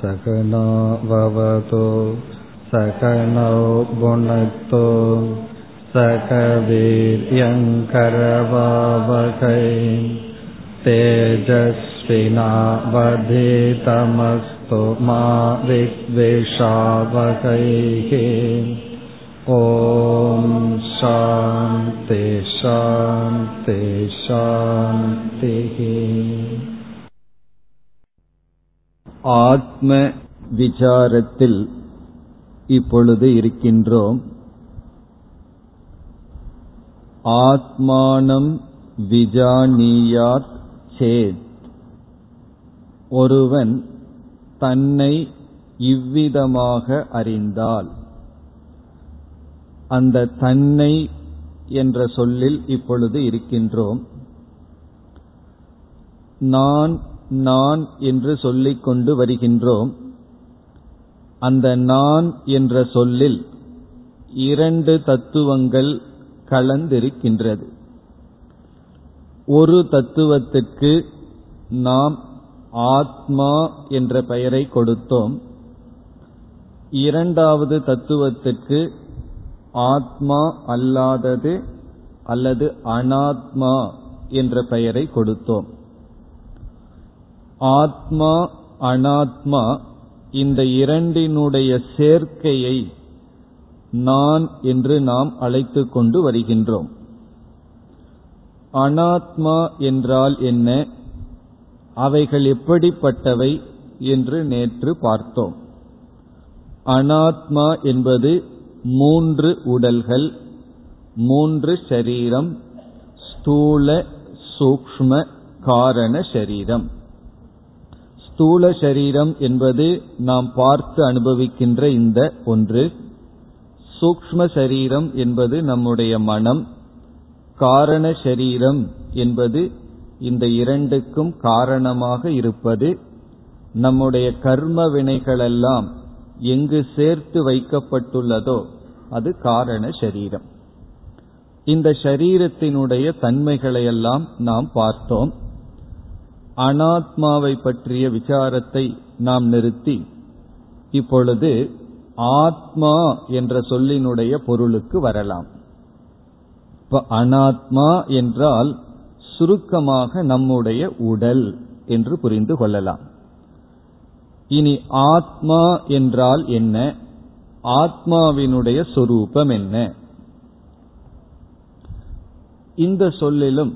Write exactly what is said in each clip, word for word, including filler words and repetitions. சகனோ பவது சகனோ புனக்து சகவீர்யங்கரவாவகை தேஜஸ்வினாவதீதமஸ்து மா வித்விஷாவகை. ஓம் சாந்தி சாந்தி சாந்தி. ஆத்ம விசாரத்தில் இப்பொழுது இருக்கின்றோம். ஆத்மானம் விஜானியாத் சேத், ஒருவன் தன்னை இவ்விதமாக அறிந்தால், அந்த தன்னை என்ற சொல்லில் இப்பொழுது இருக்கின்றோம். நான் நான் என்று சொல்லிக் கொண்டு வருகின்றோம். அந்த நான் என்ற சொல்லில் இரண்டு தத்துவங்கள் கலந்திருக்கின்றது. ஒரு தத்துவத்திற்கு நாம் ஆத்மா என்ற பெயரை கொடுத்தோம். இரண்டாவது தத்துவத்திற்கு ஆத்மா அல்லாதது அல்லது அனாத்மா என்ற பெயரை கொடுத்தோம். ஆத்மா அனாத்மா இந்த இரண்டினுடைய சேர்க்கையை நான் என்று நாம் அழைத்து கொண்டு வருகின்றோம். அனாத்மா என்றால் என்ன, அவைகள் எப்படிப்பட்டவை என்று நேற்று பார்த்தோம். அனாத்மா என்பது மூன்று உடல்கள், மூன்று ஷரீரம், ஸ்தூல சூக்ஷ்ம காரண ஷரீரம். ஸ்தூல சரீரம் என்பது நாம் பார்த்து அனுபவிக்கின்ற இந்த ஒன்று. சூக்ஷ்ம சரீரம் என்பது நம்முடைய மனம். காரண சரீரம் என்பது இந்த இரண்டுக்கும் காரணமாக இருப்பது. நம்முடைய கர்ம வினைகளெல்லாம் எங்கு சேர்த்து வைக்கப்பட்டுள்ளதோ அது காரண சரீரம். இந்த சரீரத்தினுடைய தன்மைகளையெல்லாம் நாம் பார்த்தோம். அனாத்மாவை பற்றிய விசாரத்தை நாம் நிறுத்தி இப்பொழுது ஆத்மா என்ற சொல்லினுடைய பொருளுக்கு வரலாம். இப்ப அனாத்மா என்றால் சுருக்கமாக நம்முடைய உடல் என்று புரிந்து கொள்ளலாம். இனி ஆத்மா என்றால் என்ன, ஆத்மாவினுடைய சொரூபம் என்ன? இந்த சொல்லிலும்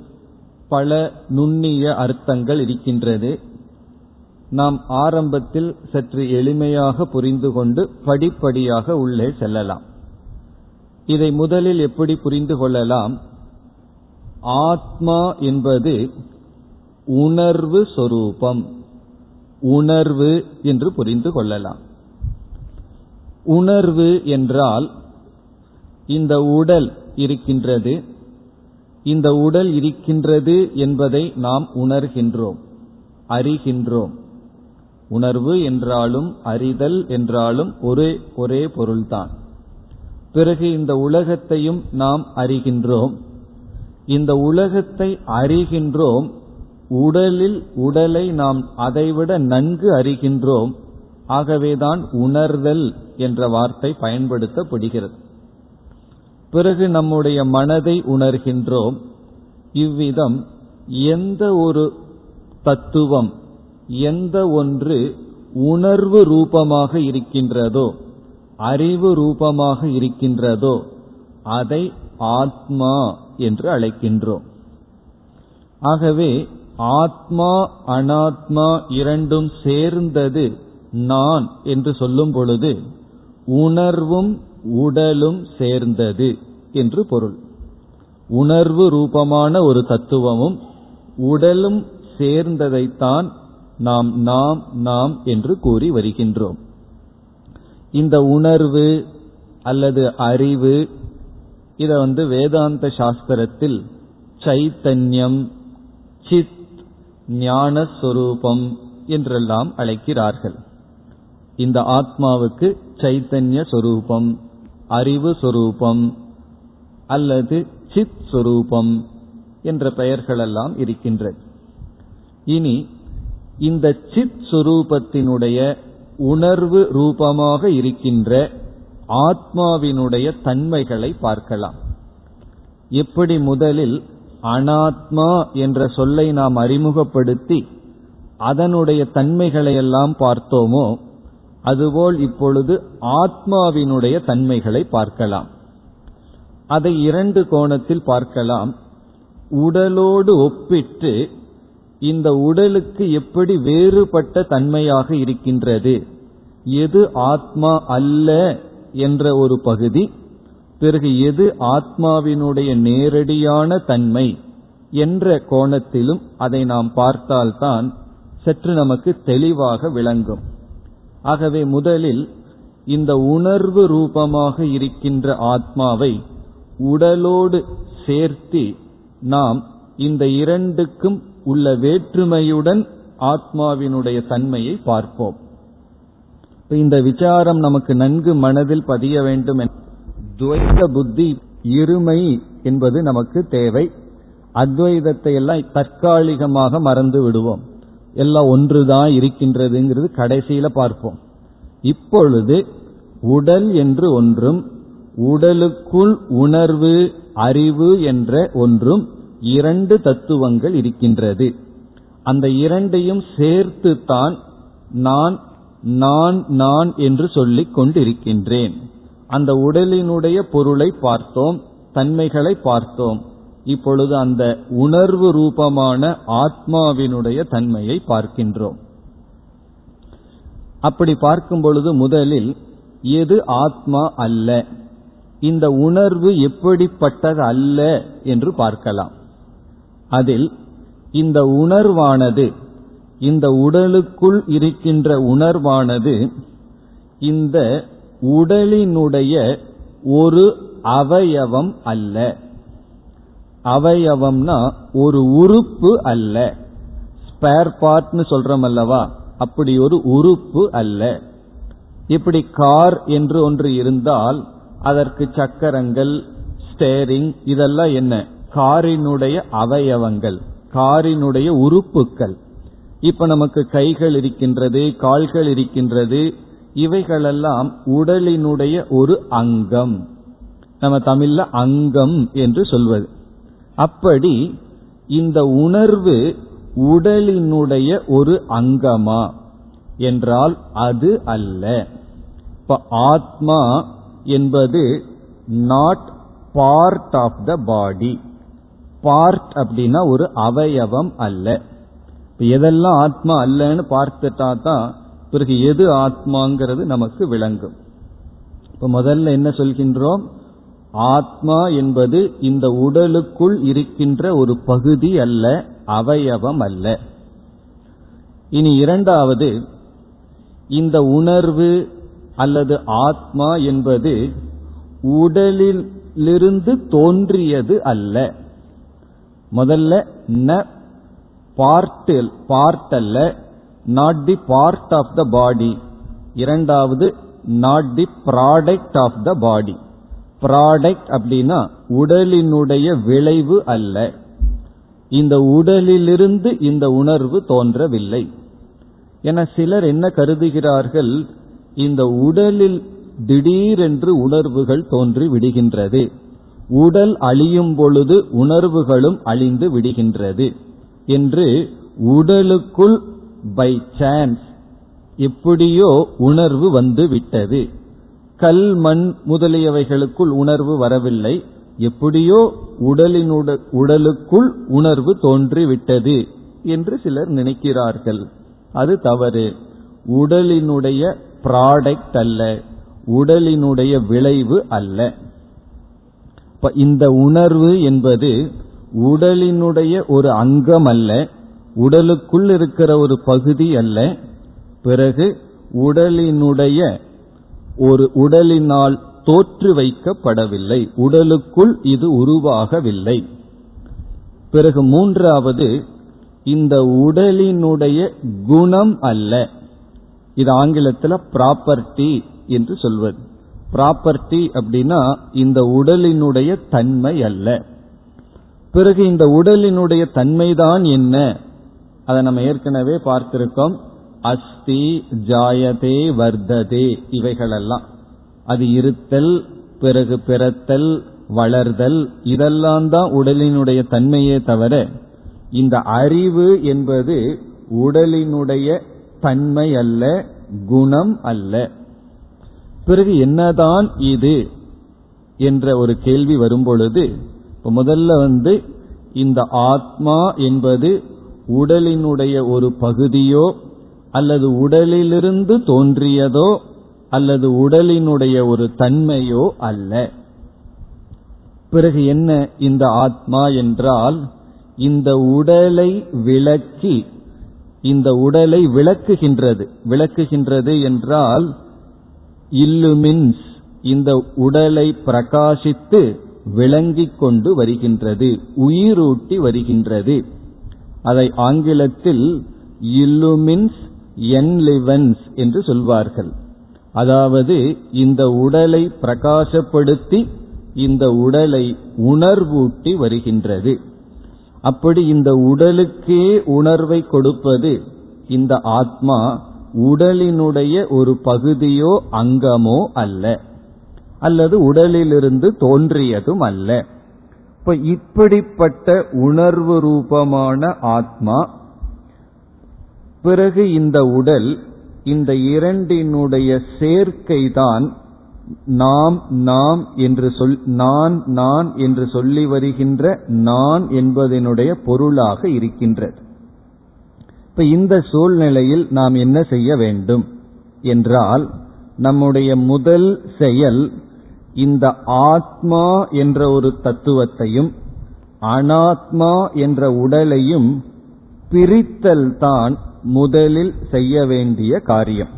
பல நுண்ணிய அர்த்தங்கள் இருக்கின்றது. நாம் ஆரம்பத்தில் சற்று எளிமையாக புரிந்து கொண்டு படிப்படியாக உள்ளே செல்லலாம். இதை முதலில் எப்படி புரிந்து கொள்ளலாம்? ஆத்மா என்பது உணர்வு சொரூபம், உணர்வு என்று புரிந்து கொள்ளலாம். உணர்வு என்றால் இந்த உடல் இருக்கின்றது, இந்த உடல் இருக்கின்றது என்பதை நாம் உணர்கின்றோம், அறிகின்றோம். உணர்வு என்றாலும் அறிதல் என்றாலும் ஒரே ஒரே பொருள்தான். பிறகு இந்த உலகத்தையும் நாம் அறிகின்றோம். இந்த உலகத்தை அறிகின்றோம், உடலில் உடலை நாம் அதைவிட நன்கு அறிகின்றோம். ஆகவேதான் உணர்தல் என்ற வார்த்தை பயன்படுத்தப்படுகிறது. பிறகு நம்முடைய மனதை உணர்கின்றோம். இவ்விதம் எந்த ஒரு தத்துவம், எந்த ஒன்று உணர்வு ரூபமாக இருக்கின்றதோ, அறிவு ரூபமாக இருக்கின்றதோ, அதை ஆத்மா என்று அழைக்கின்றோம். ஆகவே ஆத்மா அனாத்மா இரண்டும் சேர்ந்தது நான் என்று சொல்லும் பொழுது உணர்வும் உடலும் சேர்ந்தது என்று பொருள். உணர்வு ரூபமான ஒரு தத்துவமும் உடலும் சேர்ந்ததைத்தான் நாம் நாம் நாம் என்று கூறி வருகின்றோம். இந்த உணர்வு அல்லது அறிவு இத வந்து வேதாந்த சாஸ்திரத்தில் சைத்தன்யம், சித், ஞானஸ்வரூபம் என்றெல்லாம் அழைக்கிறார்கள். இந்த ஆத்மாவுக்கு சைத்தன்ய சொரூபம், அறிவு சொரூபம் அல்லது சித் சொரூபம் என்ற பெயர்களெல்லாம் இருக்கின்றது. இனி இந்த சித் சொரூபத்தினுடைய உணர்வு ரூபமாக இருக்கின்ற ஆத்மாவினுடைய தன்மைகளை பார்க்கலாம். எப்படி முதலில் அனாத்மா என்ற சொல்லை நாம் அறிமுகப்படுத்தி அதனுடைய தன்மைகளை எல்லாம் பார்த்தோமோ, அதுபோல் இப்பொழுது ஆத்மாவினுடைய தன்மைகளை பார்க்கலாம். அதை இரண்டு கோணத்தில் பார்க்கலாம். உடலோடு ஒப்பிட்டு இந்த உடலுக்கு எப்படி வேறுபட்ட தன்மையாக இருக்கின்றது, எது ஆத்மா அல்ல என்ற ஒரு பகுதி, பிறகு எது ஆத்மாவினுடைய நேரடியான தன்மை என்ற கோணத்திலும் அதை நாம் பார்த்தால்தான் சற்று நமக்கு தெளிவாக விளங்கும். ஆகவே முதலில் இந்த உணர்வு ரூபமாக இருக்கின்ற ஆத்மாவை உடலோடு சேர்த்தி நாம் இந்த இரண்டுக்கும் உள்ள வேற்றுமையுடன் ஆத்மாவினுடைய தன்மையை பார்ப்போம். இந்த விசாரம் நமக்கு நன்கு மனதில் பதிய வேண்டும். துவைத புத்தி, இருமை என்பது நமக்கு தேவை. அத்வைதத்தை எல்லாம் தற்காலிகமாக மறந்து விடுவோம். எல்லாம் ஒன்றுதான் இருக்கின்றதுங்கிறது கடைசியில பார்ப்போம். இப்பொழுது உடல் என்று ஒன்றும், உடலுக்குள் உணர்வு அறிவு என்ற ஒன்றும், இரண்டு தத்துவங்கள் இருக்கின்றது. அந்த இரண்டையும் சேர்த்து தான் நான் நான் நான் என்று சொல்லிக் கொண்டிருக்கின்றேன். அந்த உடலினுடைய பொருளை பார்த்தோம், தன்மைகளை பார்த்தோம். இப்பொழுது அந்த உணர்வு ரூபமான ஆத்மாவினுடைய தன்மையை பார்க்கின்றோம். அப்படி பார்க்கும் பொழுது முதலில் எது ஆத்மா அல்ல, இந்த உணர்வு எப்படிப்பட்டது அல்ல என்று பார்க்கலாம். அதில் இந்த உணர்வானது, இந்த உடலுக்குள் இருக்கின்ற உணர்வானது, இந்த உடலினுடைய ஒரு அவயவம் அல்ல. அவயவம்னா ஒரு உறுப்பு அல்ல. ஸ்பேர் பார்ட்னு சொல்றோம் அல்லவா, அப்படி ஒரு உறுப்பு அல்ல. இப்படி கார் என்று ஒன்று இருந்தால் அதற்கு சக்கரங்கள், ஸ்டேரிங், இதெல்லாம் என்ன, காரினுடைய அவயவங்கள், காரினுடைய உறுப்புக்கள். இப்ப நமக்கு கைகள் இருக்கின்றது, கால்கள் இருக்கின்றது, இவைகளெல்லாம் உடலினுடைய ஒரு அங்கம். நம்ம தமிழ்ல அங்கம் என்று சொல்வது. அப்படி இந்த உணர்வு உடலினுடைய ஒரு அங்கமா என்றால் அது அல்ல. இப்ப ஆத்மா என்பது not part of the body. Part அப்படின்னா ஒரு அவயவம் அல்ல. எதெல்லாம் ஆத்மா அல்லன்னு பார்த்துட்டா தான் பிறகு எது ஆத்மாங்கிறது நமக்கு விளங்கும். இப்ப முதல்ல என்ன சொல்கின்றோம், ஆத்மா என்பது இந்த உடலுக்குள் இருக்கின்ற ஒரு பகுதி அல்ல, அவயவம் அல்ல. இனி இரண்டாவது, இந்த உணர்வு அல்லது ஆத்மா என்பது உடலிலிருந்து தோன்றியது அல்ல. முதல்ல ந பார்ட் பார்ட் அல்ல, not the part of the body. இரண்டாவது not the product of the body. Product அப்படின்னா உடலினுடைய விளைவு அல்ல. இந்த உடலிலிருந்து இந்த உணர்வு தோன்றவில்லை. என சிலர் என்ன கருதுகிறார்கள், இந்த உடலில் திடீரென்று உணர்வுகள் தோன்றி விடுகின்றது, உடல் அழியும் பொழுது உணர்வுகளும் அழிந்து விடுகின்றது என்று உடலுக்குள் பை சான்ஸ் எப்படியோ உணர்வு வந்து விட்டது. கல், மண் முதலியவைகளுக்குள் உணர்வு வரவில்லை, எப்படியோ உடலினுட உடலுக்குள் உணர்வு தோன்றிவிட்டது என்று சிலர் நினைக்கிறார்கள். அது தவறு. உடலினுடைய ப்ராடக்ட் அல்ல, உடலினுடைய விளைவு அல்ல. இந்த உணர்வு என்பது உடலினுடைய ஒரு அங்கம் அல்ல, உடலுக்குள் இருக்கிற ஒரு பகுதி அல்ல, பிறகு உடலினுடைய ஒரு உடலினால் தோற்று வைக்கப்படவில்லை, உடலுக்குள் இது உருவாகவில்லை. பிறகு மூன்றாவது, இந்த உடலினுடைய குணம் அல்ல. இது ஆங்கிலத்தில் ப்ராப்பர்ட்டி என்று சொல்வது. ப்ராப்பர்ட்டி அப்படின்னா இந்த உடலினுடைய தன்மை அல்ல. பிறகு இந்த உடலினுடைய தன்மைதான் என்ன, அதை நம்ம ஏற்கனவே பார்த்திருக்கோம். அஸ்தி, ஜாயதே, வர்ததே, இவைகளெல்லாம் அது இருத்தல், பிறகு பிறத்தல், வளர்தல், இதெல்லாம் தான் உடலினுடைய தன்மையே தவிர இந்த அறிவு என்பது உடலினுடைய தன்மை அல்ல, குணம் அல்ல. பிறகு என்னதான் இது என்ற ஒரு கேள்வி வரும்பொழுது முதல்ல வந்து இந்த ஆத்மா என்பது உடலினுடைய ஒரு பகுதியோ அல்லது உடலிலிருந்து தோன்றியதோ அல்லது உடலினுடைய ஒரு தன்மையோ அல்ல. பிறகு என்ன இந்த ஆத்மா என்றால், இந்த உடலை விளக்கி இந்த உடலை விளக்குகின்றது. விளக்குகின்றது என்றால் இல்லுமின்ஸ், இந்த உடலை பிரகாசித்து விளங்கிக் கொண்டு வருகின்றது, உயிரூட்டி வருகின்றது. அதை ஆங்கிலத்தில் இல்லுமின்ஸ் என்லிவன்ஸ் என்று சொல்வார்கள். அதாவது இந்த உடலை பிரகாசப்படுத்தி இந்த உடலை உணர்வூட்டி வருகின்றது. அப்படி இந்த உடலுக்கே உணர்வை கொடுப்பது இந்த ஆத்மா, உடலினுடைய ஒரு பகுதியோ அங்கமோ அல்ல, அல்லது உடலிலிருந்து தோன்றியதும் அல்ல. இப்ப இப்படிப்பட்ட உணர்வு ரூபமான ஆத்மா, பிறகு இந்த உடல், இந்த இரண்டினுடைய சேர்க்கைதான் நாம் நாம் என்று சொல் நான் நான் என்று சொல்லி வருகின்ற நான் என்பதனுடைய பொருளாக இருக்கின்றது. இப்ப இந்த சூழ்நிலையில் நாம் என்ன செய்ய வேண்டும் என்றால், நம்முடைய முதல் செயல் இந்த ஆத்மா என்ற ஒரு தத்துவத்தையும் அனாத்மா என்ற உடலையும் பிரித்தல் தான் முதலில் செய்ய வேண்டிய காரியம்.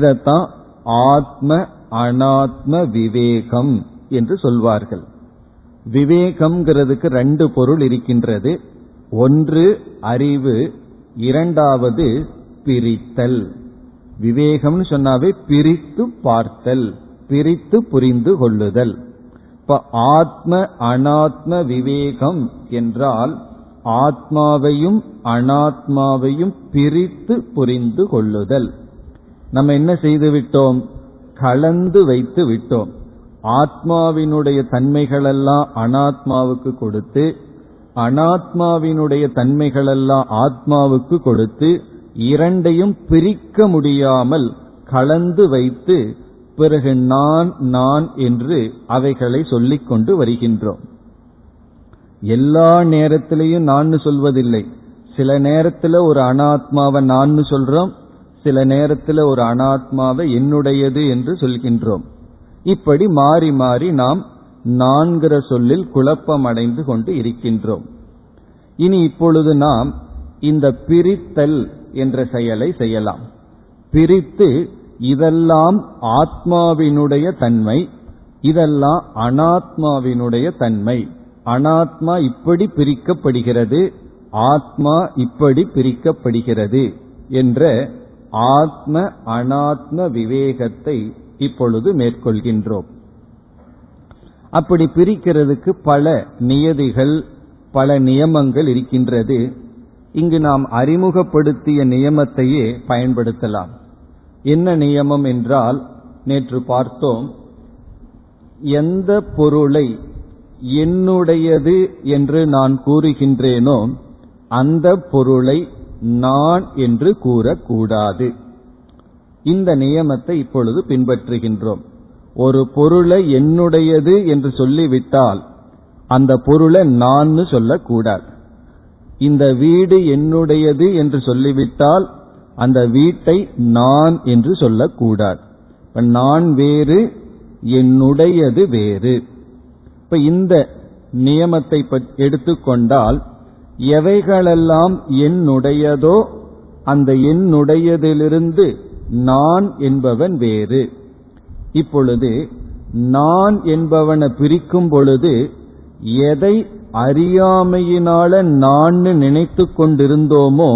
இதத்தான் ஆத்ம அனாத்ம விவேகம் என்று சொல்வார்கள். விவேகம்ங்கிறதுக்கு ரெண்டு பொருள் இருக்கின்றது. ஒன்று அறிவு, இரண்டாவது பிரித்தல். விவேகம்னு சொன்னாவே பிரித்து பார்த்தல், பிரித்து புரிந்து கொள்ளுதல். இப்ப ஆத்ம அனாத்ம விவேகம் என்றால் ஆத்மாவையும் அனாத்மாவையும் பிரித்து புரிந்து கொள்ளுதல். நம்ம என்ன செய்து விட்டோம்? கலந்து வைத்து விட்டோம். ஆத்மாவினுடைய தன்மைகளெல்லாம் அனாத்மாவுக்கு கொடுத்து, அனாத்மாவினுடைய தன்மைகளெல்லாம் ஆத்மாவுக்கு கொடுத்து, இரண்டையும் பிரிக்க முடியாமல் கலந்து வைத்து பிறகு நான் நான் என்று அவைகளை சொல்லிக் கொண்டு வருகின்றோம். எல்லா நேரத்திலையும் நான் சொல்வதில்லை. சில நேரத்தில் ஒரு அனாத்மாவை நான் சொல்றோம், சில நேரத்தில் ஒரு அனாத்மாவை என்னுடையது என்று சொல்கின்றோம். இப்படி மாறி மாறி நாம் நான்கிற சொல்லில் குழப்பம் அடைந்து கொண்டு இருக்கின்றோம். இனி இப்பொழுது நாம் இந்த பிரித்தல் என்ற செயலை செய்யலாம். பிரித்து இதெல்லாம் ஆத்மாவினுடைய தன்மை, இதெல்லாம் அனாத்மாவினுடைய தன்மை. அனாத்மா இப்படி பிரிக்கப்படுகிறது, ஆத்மா இப்படி பிரிக்கப்படுகிறது என்ற ஆத்ம அனாத்ம விவேகத்தை இப்பொழுது மேற்கொள்கின்றோம். அப்படி பிரிக்கிறதுக்கு பல நியதிகள், பல நியமங்கள் இருக்கின்றது. இங்கு நாம் அறிமுகப்படுத்திய நியமத்தையே பயன்படுத்தலாம். என்ன நியமம் என்றால், நேற்று பார்த்தோம், எந்த பொருளை என்னுடையது என்று நான் கூறுகின்றேனோ அந்த பொருளை நான் என்று கூறக்கூடாது. இந்த நியமத்தை இப்பொழுது பின்பற்றுகின்றோம். ஒரு பொருளை என்னுடையது என்று சொல்லிவிட்டால் அந்த பொருளை நான் சொல்லக்கூடாது. இந்த வீடு என்னுடையது என்று சொல்லிவிட்டால் அந்த வீட்டை நான் என்று சொல்லக்கூடாது. நான் வேறு, என்னுடையது வேறு. இப்ப இந்த நியமத்தை எடுத்துக்கொண்டால் எவைகளெல்லாம் என்னுடையதோ அந்த என்னுடையதிலிருந்து நான் என்பவன் வேறு. இப்பொழுது நான் என்பவனை பிரிக்கும் பொழுது எதை அறியாமையினால நான் நினைத்து கொண்டிருந்தோமோ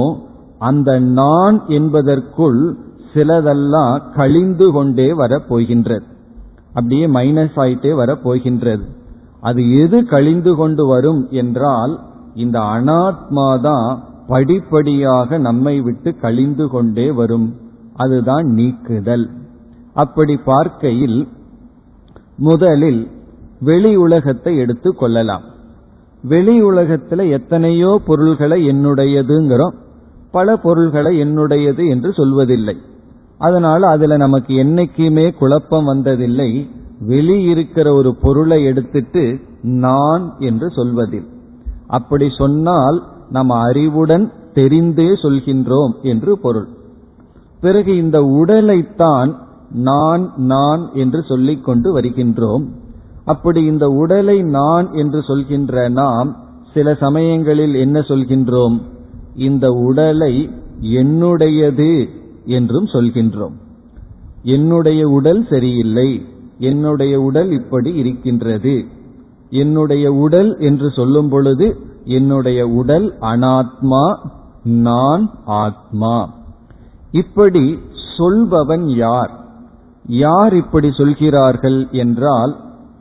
அந்த நான் என்பதற்குள் சிலதெல்லாம் கழிந்து கொண்டே வரப்போகின்றது. அப்படியே மைனஸ் ஆயிட்டே வரப்போகின்றது. அது எது கழிந்து கொண்டு வரும் என்றால், இந்த அனாத்மாதான் படிப்படியாக நம்மை விட்டு கழிந்து கொண்டே வரும். அதுதான் நீக்குதல். அப்படி பார்க்கையில் முதலில் வெளி உலகத்தை எடுத்து கொள்ளலாம். வெளி உலகத்தில் எத்தனையோ பொருள்களை என்னுடையதுங்கிறோம், பல பொருள்களை என்னுடையது என்று சொல்வதில்லை. அதனால் அதுல நமக்கு என்னைக்குமே குழப்பம் வந்ததில்லை. வெளியிருக்கிற ஒரு பொருளை எடுத்துட்டு நான் என்று சொல்வதில், அப்படி சொன்னால் நம்ம அறிவுடன் தெரிந்தே சொல்கின்றோம் என்று பொருள். பிறகு இந்த உடலைத்தான் நான் நான் என்று சொல்லிக் கொண்டு வருகின்றோம். அப்படி இந்த உடலை நான் என்று சொல்கின்ற நாம் சில சமயங்களில் என்ன சொல்கின்றோம்? இந்த உடலை என்னுடையது என்றும் சொல்கின்றோம். என்னுடைய உடல் சரியில்லை, என்னுடைய உடல் இப்படி இருக்கின்றது, என்னுடைய உடல் என்று சொல்லும் பொழுது என்னுடைய உடல் அனாத்மா, நான் ஆத்மா. இப்படி சொல்பவன் யார்? யார் இப்படி சொல்கிறார்கள் என்றால்,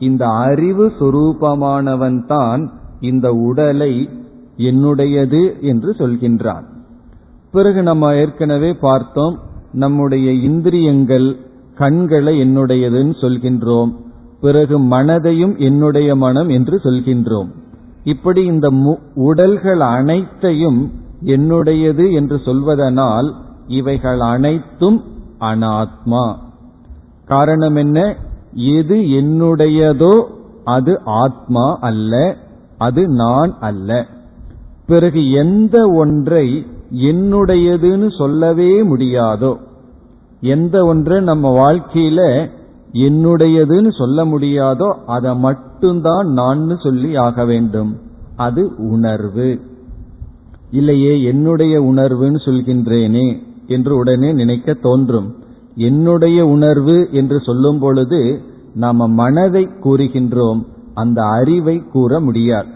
இந்த அறிவு சொரூபமானவன்தான் இந்த உடலை என்னுடையது என்று சொல்கின்றான். பிறகு நம்ம ஏற்கனவே பார்த்தோம், நம்முடைய இந்திரியங்கள் கண்களை என்னுடையதுன்னு சொல்கின்றோம், பிறகு மனதையும் என்னுடைய மனம் என்று சொல்கின்றோம். இப்படி இந்த உடல்கள் அனைத்தையும் என்னுடையது என்று சொல்வதனால் இவைகள் அனைத்தும் அனாத்மா. காரணம் என்ன? எது என்னுடையதோ அது ஆத்மா அல்ல, அது நான் அல்ல. பிறகு எந்த ஒன்றை என்னுடையதுன்னு சொல்லவே முடியாதோ, எந்த ஒன்று நம்ம வாழ்க்கையில என்னுடையதுன்னு சொல்ல முடியாதோ அதை மட்டும்தான் நான் சொல்லி ஆக வேண்டும். அது உணர்வு. இல்லையே என்னுடைய உணர்வுன்னு சொல்கின்றேனே என்று உடனே நினைக்க தோன்றும். என்னுடைய உணர்வு என்று சொல்லும் பொழுது நாம் மனதை கூறுகின்றோம், அந்த அறிவை கூற முடியாது.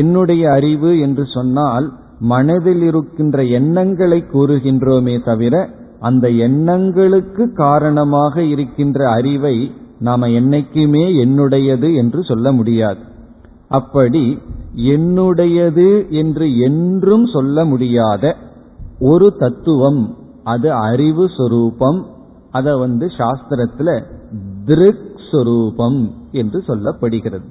என்னுடைய அறிவு என்று சொன்னால் மனதில் இருக்கின்ற எண்ணங்களை கூறுகின்றோமே தவிர அந்த எண்ணங்களுக்கு காரணமாக இருக்கின்ற அறிவை நாம் என்னைக்குமே என்னுடையது என்று சொல்ல முடியாது. அப்படி என்னுடையது என்று என்றும் சொல்ல முடியாத ஒரு தத்துவம், அது அறிவு சொரூபம். அதை வந்து சாஸ்திரத்துல திருக் சொரூபம் என்று சொல்லப்படுகிறது.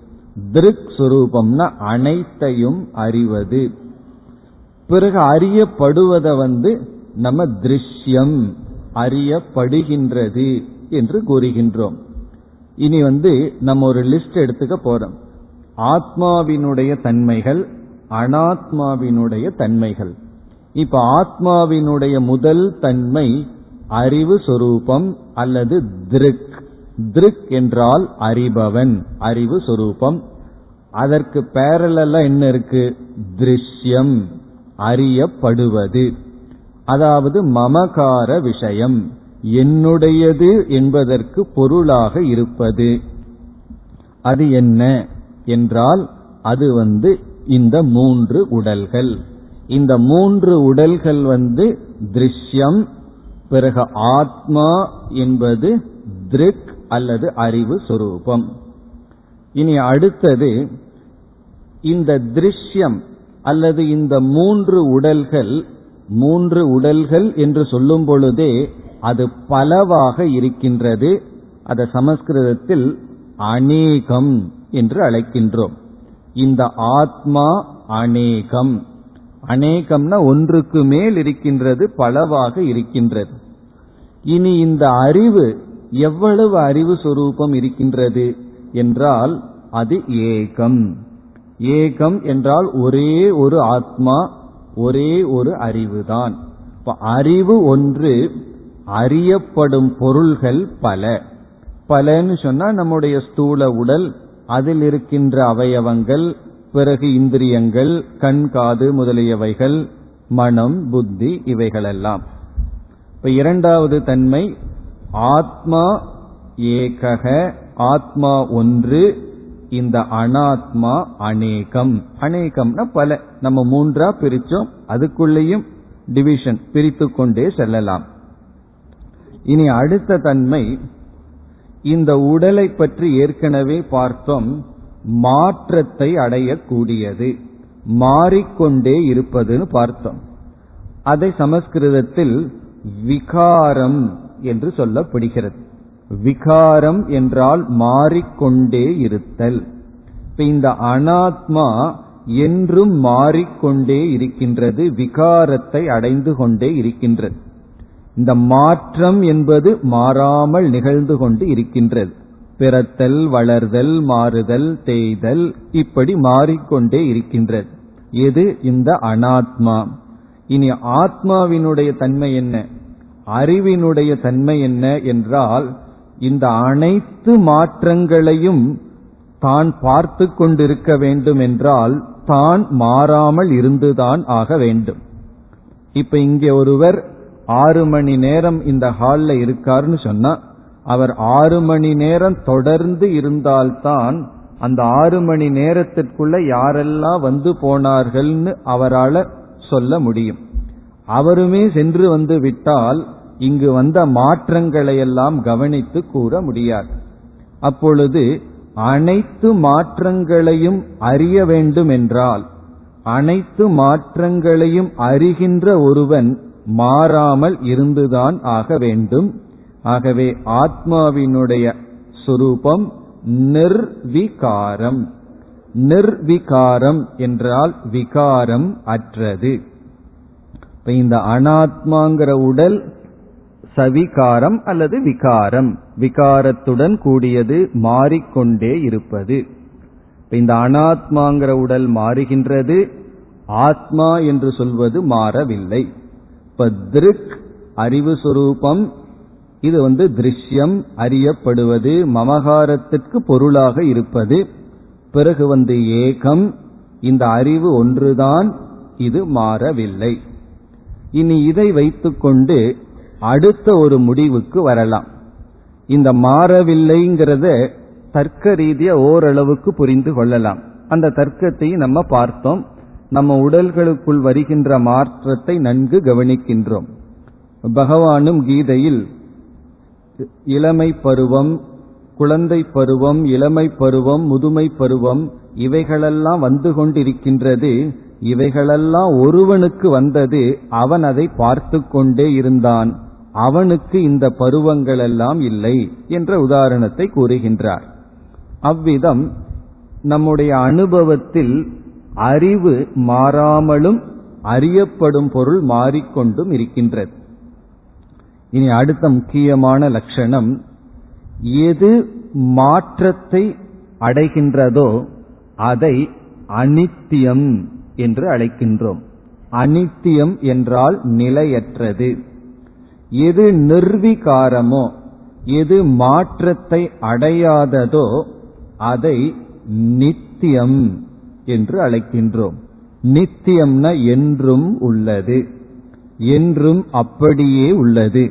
திருக் சொரூபம்னா அனைத்தையும் அறிவது. பிறகு அறியப்படுவத வந்து நம்ம திருஷ்யம், அறியப்படுகின்றது என்று கூறுகின்றோம். இனி வந்து நம்ம ஒரு லிஸ்ட் எடுத்துக்க போறோம். ஆத்மாவினுடைய தன்மைகள், அனாத்மாவினுடைய தன்மைகள். இப்ப ஆத்மாவினுடைய முதல் தன்மை அறிவு சொரூபம் அல்லது திருக். திருக் என்றால் அறிபவன், அறிவு சொரூபம். அதற்கு பேரலா என்ன இருக்கு? திருஷ்யம், அறியப்படுவது. அதாவது மமகார விஷயம், என்னுடையது என்பதற்கு பொருளாக இருப்பது. அது என்ன என்றால் அது வந்து இந்த மூன்று உடல்கள். இந்த மூன்று உடல்கள் வந்து திருஷ்யம், பிறகு ஆத்மா என்பது திருக் அல்லது அறிவு சொரூபம். இனி அடுத்தது இந்த திருஷ்யம் அல்லது இந்த மூன்று உடல்கள். மூன்று உடல்கள் என்று சொல்லும் பொழுதே அது பலவாக இருக்கின்றது. அதை சமஸ்கிருதத்தில் அநேகம் என்று அழைக்கின்றோம். இந்த ஆத்மா அநேகம். அநேகம்னா ஒன்றுக்கு மேல் இருக்கின்றது, பலவாக இருக்கின்றது. இனி இந்த அறிவு எவ்வளவு அறிவு சொரூபம் இருக்கின்றது என்றால் அது ஏகம். ஏகம் என்றால் ஒரே ஒரு ஆத்மா, ஒரே ஒரு அறிவுதான். இப்ப அறிவு ஒன்று, அறியப்படும் பொருள்கள் பல. பலன்னு சொன்னா நம்முடைய ஸ்தூல உடல், அதில் இருக்கின்ற அவயவங்கள், பிறகு இந்திரியங்கள், கண், காது முதலியவைகள், மனம், புத்தி, இவைகளெல்லாம். இப்ப இரண்டாவது தன்மை ஆத்மா ஏகக, ஆத்மா ஒன்று. இந்த அனாத்மா அநேகம். அநேகம்னா பல. நம்ம மூன்றா பிரிச்சோம், அதுக்குள்ளேயும் டிவிஷன் பிரித்து கொண்டே செல்லலாம். இனி அடுத்த தன்மை, இந்த உடலை பற்றி ஏற்கனவே பார்த்தோம், மாற்றத்தை அடையக்கூடியது. மாறிக்கொண்டே இருப்பதுன்னு பார்த்தோம். அதை சமஸ்கிருதத்தில் விகாரம் என்று சொல்லப்படுகிறது. விகாரம் என்றால் மாறிக்கொண்டே இருத்தல். இப்ப இந்த அனாத்மா என்றும் மாறிக்கொண்டே இருக்கின்றது, விகாரத்தை அடைந்து கொண்டே இருக்கின்றது. இந்த மாற்றம் என்பது மாறாமல் நிகழ்ந்து கொண்டு இருக்கின்றது. பிறத்தல், வளர்தல், மாறுதல், தேய்தல், இப்படி மாறிக்கொண்டே இருக்கின்றது. எது? இந்த அனாத்மா. இனி ஆத்மாவினுடைய தன்மை என்ன, அறிவினுடைய தன்மை என்ன என்றால், இந்த அனைத்து மாற்றங்களையும் தான் பார்த்து கொண்டிருக்க வேண்டும் என்றால் தான் மாறாமல் இருந்துதான் ஆக வேண்டும். இப்ப இங்கே ஒருவர் ஆறு மணி நேரம் இந்த ஹாலில் இருக்காருன்னு சொன்னா, அவர் ஆறு மணி நேரம் தொடர்ந்து இருந்தால்தான் அந்த ஆறு மணி நேரத்திற்குள்ள யாரெல்லாம் வந்து போனார்கள்னு அவரால் சொல்ல முடியும். அவருமே சென்று வந்து விட்டால் இங்கு வந்த மாற்றங்களை எல்லாம் கவனித்து கூற முடியாது. அப்பொழுது அனைத்து மாற்றங்களையும் அறிய வேண்டும் என்றால் அனைத்து மாற்றங்களையும் அறிகின்ற ஒருவன் மாறாமல் இருந்துதான் ஆக வேண்டும். ஆகவே ஆத்மாவினுடைய சுரூபம் நிர்விகாரம். நிர்விகாரம் என்றால் விகாரம் அற்றது. இப்ப இந்த அனாத்மாங்கிற உடல் சவிகாரம் அல்லது விகாரம், விகாரத்துடன் கூடியது, மாறிக்கொண்டே இருப்பது. இந்த அனாத்மாங்கிற உடல் மாறுகின்றது, ஆத்மா என்று சொல்வது மாறவில்லை. இப்ப திருக் அறிவு சுரூபம், இது வந்து திருஷ்யம், அறியப்படுவது, மமகாரத்திற்கு பொருளாக இருப்பது. பிறகு வந்து ஏகம், இந்த அறிவு ஒன்றுதான், இது மாறவில்லை. இனி இதை வைத்துக்கொண்டு அடுத்த ஒரு முடிவுக்கு வரலாம். இந்த மாறவில்லைங்கிறத தர்க்க ரீதியா ஓரளவுக்கு புரிந்து கொள்ளலாம். அந்த தர்க்கத்தை நம்ம பார்த்தோம். நம்ம உடல்களுக்குள் வருகின்ற மாற்றத்தை நன்கு கவனிக்கின்றோம். பகவானும் கீதையில் இளமை பருவம், குழந்தை பருவம், இளமை பருவம், முதுமை பருவம், இவைகளெல்லாம் வந்து கொண்டிருக்கின்றது. இவைகளெல்லாம் ஒருவனுக்கு வந்தது, அவன் அதை பார்த்து கொண்டே இருந்தான், அவனுக்கு இந்த பருவங்களெல்லாம் இல்லை என்ற உதாரணத்தை கூறுகின்றார். அவ்விதம் நம்முடைய அனுபவத்தில் அறிவு மாறாமலும் அறியப்படும் பொருள் மாறிக்கொண்டும் இருக்கின்றது. இனி அடுத்த முக்கியமான லட்சணம், எது மாற்றத்தை அடைகின்றதோ அதை அனித்தியம் என்று அழைக்கின்றோம். அனித்தியம் என்றால் நிலையற்றது. எது நிர்விகாரமோ, எது மாற்றத்தை அடையாததோ அதை நித்தியம் என்று அழைக்கின்றோம். நித்தியம்னா என்றும் உள்ளது, என்றும் அப்படியே உள்ளது.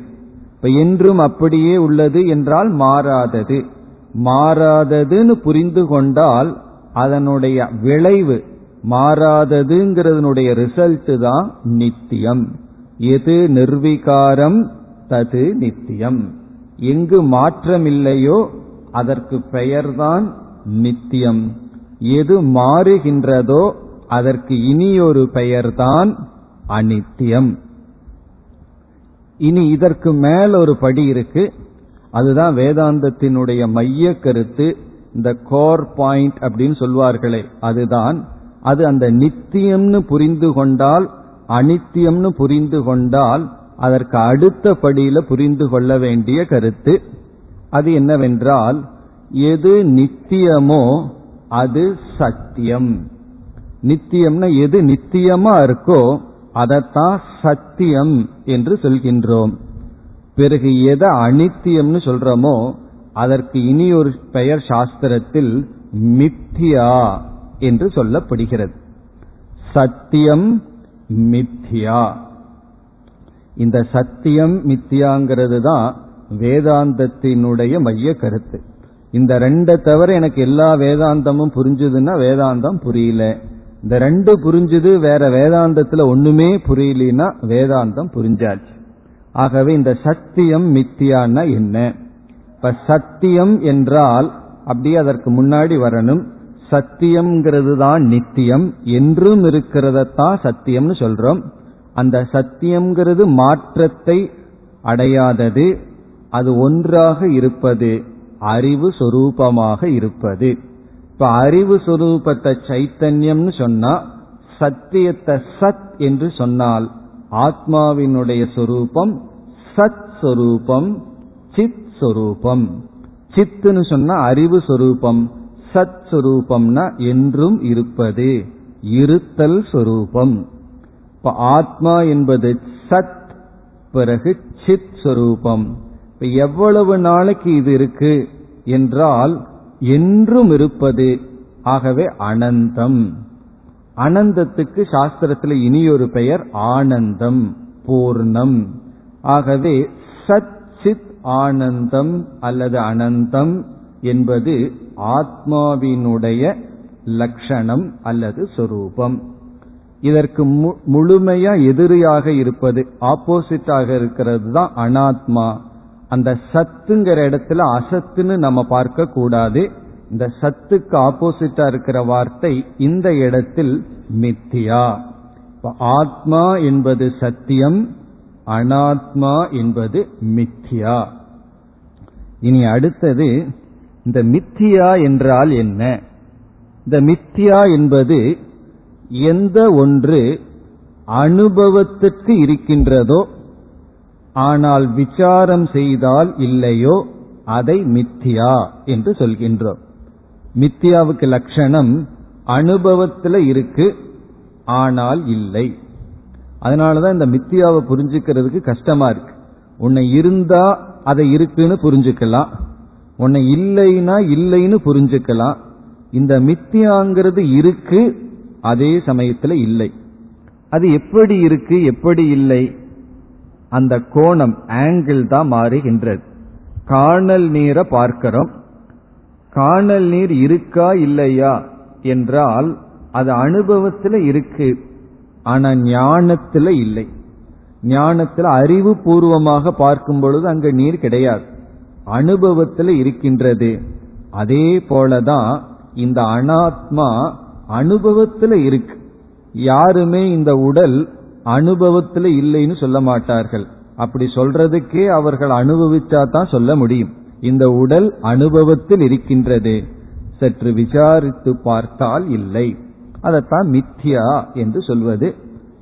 இப்ப என்றும் அப்படியே உள்ளது என்றால் மாறாதது. மாறாததுன்னு புரிந்து கொண்டால் அதனுடைய விளைவு, மாறாததுங்கிறதனுடைய ரிசல்ட் தான் நித்தியம். எது நிர்விகாரம் தது நித்தியம். எங்கு மாற்றம் இல்லையோ அதற்கு பெயர்தான் நித்தியம். எது மாறுகின்றதோ அதற்கு இனியொரு பெயர்தான் அநித்தியம். இனி இதற்கு மேல் ஒரு படி இருக்கு. அதுதான் வேதாந்தத்தினுடைய மைய கருத்து, இந்த கோர் பாயிண்ட் அப்படின்னு சொல்வார்களே அதுதான் அது. அந்த நித்தியம்னு புரிந்து கொண்டால், அனித்தியம்னு புரிந்து கொண்டால், அதற்கு அடுத்த படியில புரிந்து கொள்ள வேண்டிய கருத்து அது என்னவென்றால், எது நித்தியமோ அது சத்தியம். நித்தியம்னா எது நித்தியமா இருக்கோ அதத்தான் சத்தியம் என்று சொல்கின்றோம். பிறகு எதை அனித்தியம்னு சொல்றோமோ அதற்கு இனி ஒரு பெயர் சாஸ்திரத்தில் மித்தியா என்று சொல்லப்படுகிறது. சத்தியம் மித்தியா. இந்த சத்தியம் மித்தியாங்கிறது தான் வேதாந்தத்தினுடைய மைய கருத்து. இந்த ரெண்டை தவிர எனக்கு எல்லா வேதாந்தமும் புரிஞ்சுதுன்னா வேதாந்தம் புரியல. இந்த ரெண்டு புரிஞ்சுது, வேற வேதாந்தத்துல ஒண்ணுமே புரியலன்னா வேதாந்தம் புரிஞ்சாச்சு. ஆகவே இந்த சத்தியம் மித்தியான்னா என்ன? இப்ப சத்தியம் என்றால் அப்படியே அதற்கு முன்னாடி வரணும். சத்தியம்ங்கிறது தான் நித்தியம், என்றும் இருக்கிறதத்தான் சத்தியம்னு சொல்றோம். அந்த சத்தியம்ங்கிறது மாற்றத்தை அடையாதது, அது ஒன்றாக இருப்பது, அறிவு சொரூபமாக இருப்பது. இப்ப அறிவு சொரூபத்தை சைத்தன்யம்னு சொன்னா, சத்தியத்தை சத் என்று சொன்னால், ஆத்மாவினுடைய சொரூபம் சத் சொரூபம், சித் சொரூபம். சித்துன்னு சொன்னா அறிவு சொரூபம், சத் சொரூபம்னா என்றும் இருப்பது, இருத்தல் சொரூபம். இப்ப ஆத்மா என்பது சத், பிறகு சித் சொரூபம். இப்ப எவ்வளவு நாளைக்கு இது இருக்கு என்றால் என்றும் இருப்பது. ஆகவே அனந்தம். அனந்தத்துக்கு சாஸ்திரத்தில் இனியொரு பெயர் ஆனந்தம், பூர்ணம். ஆகவே சத் சித் ஆனந்தம் அல்லது அனந்தம் என்பது ஆத்மாவினுடைய லட்சணம் அல்லது சொரூபம். இதற்கு முழுமையா எதிரியாக இருப்பது, ஆப்போசிட்டாக இருக்கிறது தான் அனாத்மா. அந்த சத்துங்கிற இடத்துல அசத்துன்னு நம்ம பார்க்க கூடாது. இந்த சத்துக்கு ஆப்போசிட்டா இருக்கிற வார்த்தை இந்த இடத்தில் மித்தியா. ஆத்மா என்பது சத்தியம், அனாத்மா என்பது மித்தியா. இனி அடுத்தது, இந்த மித்தியா என்றால் என்ன? இந்த மித்தியா என்பது எந்த ஒன்று அனுபவத்துக்கு இருக்கின்றதோ ஆனால் விசாரம் செய்தால் இல்லையோ, அதை மித்தியா என்று சொல்கின்றோம். மித்தியாவுக்கு லட்சணம் அனுபவத்தில் இருக்கு ஆனால் இல்லை. அதனாலதான் இந்த மித்தியாவை புரிஞ்சுக்கிறதுக்கு கஷ்டமா இருக்கு. உன்னை இருந்தா அதை இருக்குன்னு புரிஞ்சுக்கலாம், உன்னை இல்லைன்னா இல்லைன்னு புரிஞ்சுக்கலாம். இந்த மித்தியாங்கிறது இருக்கு, அதே சமயத்துல இல்லை. அது எப்படி இருக்கு எப்படி இல்லை, அந்த கோணம் ஆங்கிள் தான் மாறுகின்றது. காணல் நீரை பார்க்கிறோம். காணல் நீர் இருக்கா இல்லையா என்றால் அது அனுபவத்துல இருக்கு, ஆனா ஞானத்துல இல்லை. ஞானத்துல அறிவு பூர்வமாக பார்க்கும் பொழுது அங்கு நீர் கிடையாது, அனுபவத்தில் இருக்கின்றது. அதே போலதான் இந்த அனாத்மா அனுபவத்தில் இருக்கு. யாருமே இந்த உடல் அனுபவத்தில் இல்லைன்னு சொல்ல மாட்டார்கள். அப்படி சொல்றதுக்கே அவர்கள் அனுபவிச்சா தான் சொல்ல முடியும். இந்த உடல் அனுபவத்தில் இருக்கின்றது, சற்று விசாரித்து பார்த்தால் இல்லை. அதைத்தான் மித்யா என்று சொல்வது.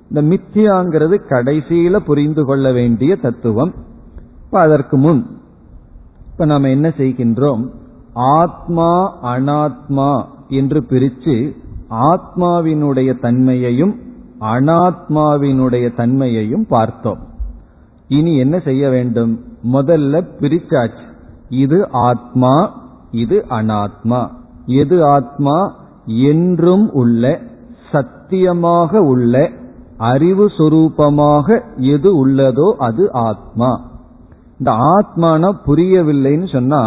இந்த மித்யாங்கிறது கடைசியில புரிந்து கொள்ள வேண்டிய தத்துவம். இப்ப அதற்கு முன் இப்ப நாம என்ன செய்கின்றோம்? ஆத்மா அனாத்மா என்று பிரித்து ஆத்மாவினுடைய தன்மையையும் அனாத்மாவினுடைய தன்மையையும் பார்த்தோம். இனி என்ன செய்ய வேண்டும்? முதல்ல பிரிச்சாச்சு, இது ஆத்மா இது அனாத்மா. எது ஆத்மா? என்றும் உள்ள சத்தியமாக உள்ள அறிவு சொரூபமாக எது உள்ளதோ அது ஆத்மா. இந்த ஆத்மானா புரியவில்லைன்னு சொன்னா,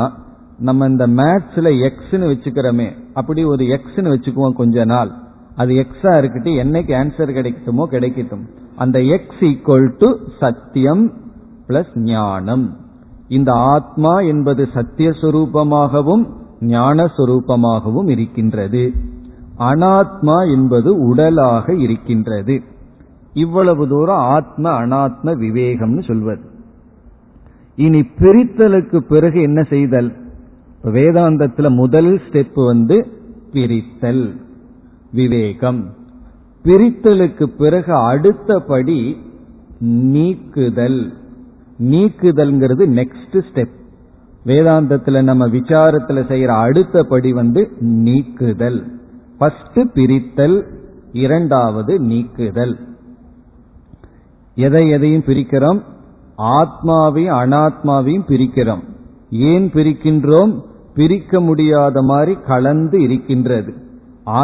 நம்ம இந்த மேத்ஸ்ல எக்ஸ்ன்னு வச்சுக்கிறோமே, அப்படி ஒரு எக்ஸ்ன்னு வச்சுக்குவோம் கொஞ்ச நாள். அது எக்ஸா இருக்கட்டு, என்னைக்கு ஆன்சர் கிடைக்குமோ கிடைக்கட்டும். அந்த எக்ஸ் ஈக்குவல் டு சத்தியம் பிளஸ் ஞானம். இந்த ஆத்மா என்பது சத்திய சொரூபமாகவும் ஞான சொரூபமாகவும் இருக்கின்றது. அனாத்மா என்பது உடலாக இருக்கின்றது. இவ்வளவு தூரம் ஆத்ம அனாத்ம விவேகம்னு சொல்வது. இனி பிரித்தலுக்கு பிறகு என்ன செய்தல்? வேதாந்தத்துல முதல் ஸ்டெப் வந்து பிரித்தல், விவேகம். பிரித்தலுக்கு பிறகு அடுத்தபடி நீக்குதல். நீக்குதல்ங்கிறது நெக்ஸ்ட் ஸ்டெப். வேதாந்தத்துல நம்ம விசாரத்துல செய்யற அடுத்தபடி வந்து நீக்குதல். ஃபர்ஸ்ட் பிரித்தல், இரண்டாவது நீக்குதல். எதை எதையும் பிரிக்கிறோம்? ஆத்மாவையும் அனாத்மாவையும் பிரிக்கிறோம். ஏன் பிரிக்கின்றோம்? பிரிக்க முடியாத மாதிரி கலந்து இருக்கின்றது.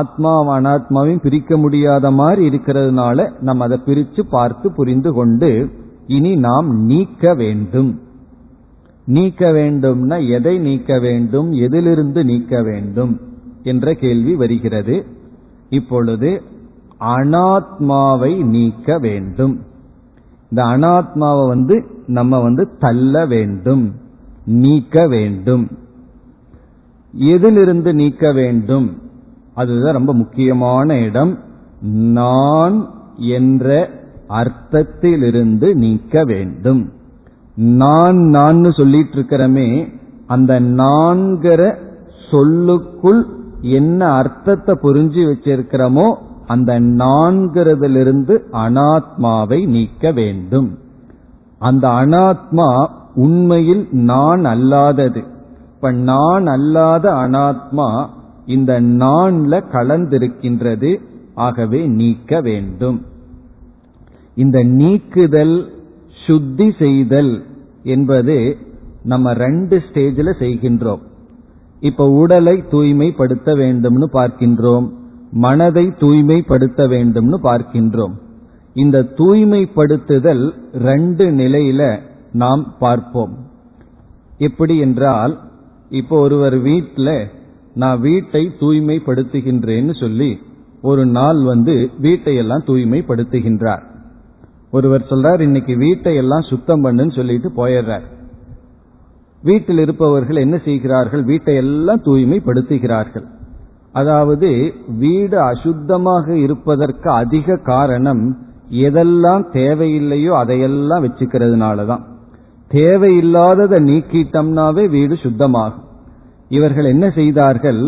ஆத்மா அனாத்மாவையும் பிரிக்க முடியாத மாதிரி இருக்கிறதுனால நம்ம அதை பிரித்து பார்த்து புரிந்து கொண்டு இனி நாம் நீக்க வேண்டும். நீக்க வேண்டும்னா எதை நீக்க வேண்டும், எதிலிருந்து நீக்க வேண்டும் என்ற கேள்வி வருகிறது. இப்பொழுது அனாத்மாவை நீக்க வேண்டும். இந்த அனாத்மாவை வந்து நம்ம வந்து தள்ள வேண்டும், நீக்க வேண்டும். எதிலிருந்து நீக்க வேண்டும்? அதுதான் ரொம்ப முக்கியமான இடம். நான் என்ற அர்த்தத்திலிருந்து நீக்க வேண்டும். நான் நான் சொல்லிட்டு இருக்கிறமே, அந்த நான்கிற சொல்லுக்குள் என்ன அர்த்தத்தை புரிஞ்சு வச்சிருக்கிறோமோ அந்த நான்கிறதிலிருந்து அனாத்மாவை நீக்க வேண்டும். அந்த அனாத்மா உண்மையில் நான் அல்லாதது. இப்ப நான் அல்லாத அனாத்மா இந்த நான்ல கலந்திருக்கின்றது. ஆகவே நீக்க வேண்டும். இந்த நீக்குதல், சுத்தி செய்தல் என்பது நம்ம ரெண்டு ஸ்டேஜில் செய்கின்றோம். இப்ப உடலை தூய்மைப்படுத்த வேண்டும்னு பார்க்கின்றோம், மனதை தூய்மைப்படுத்த வேண்டும்னு பார்க்கின்றோம். இந்த தூய்மைப்படுத்துதல் ரெண்டு நிலையில நாம் பார்ப்போம். எப்படி என்றால், இப்போ ஒருவர் வீட்டில் நான் வீட்டை தூய்மைப்படுத்துகின்றேன்னு சொல்லி ஒரு நாள் வந்து வீட்டையெல்லாம் தூய்மைப்படுத்துகின்றார். ஒருவர் சொல்றார், இன்னைக்கு வீட்டையெல்லாம் சுத்தம் பண்ணுன்னு சொல்லிட்டு போயிடுறார். வீட்டில் இருப்பவர்கள் என்ன செய்கிறார்கள், வீட்டையெல்லாம் தூய்மைப்படுத்துகிறார்கள். அதாவது வீடு அசுத்தமாக இருப்பதற்கு அதிக காரணம் எதெல்லாம் தேவையில்லையோ அதையெல்லாம் வச்சுக்கிறதுனாலதான். தேவையில்லாததை நீக்கிட்டம்னாவே வீடு சுத்தமாகும். இவர்கள் என்ன செய்தார்கள்,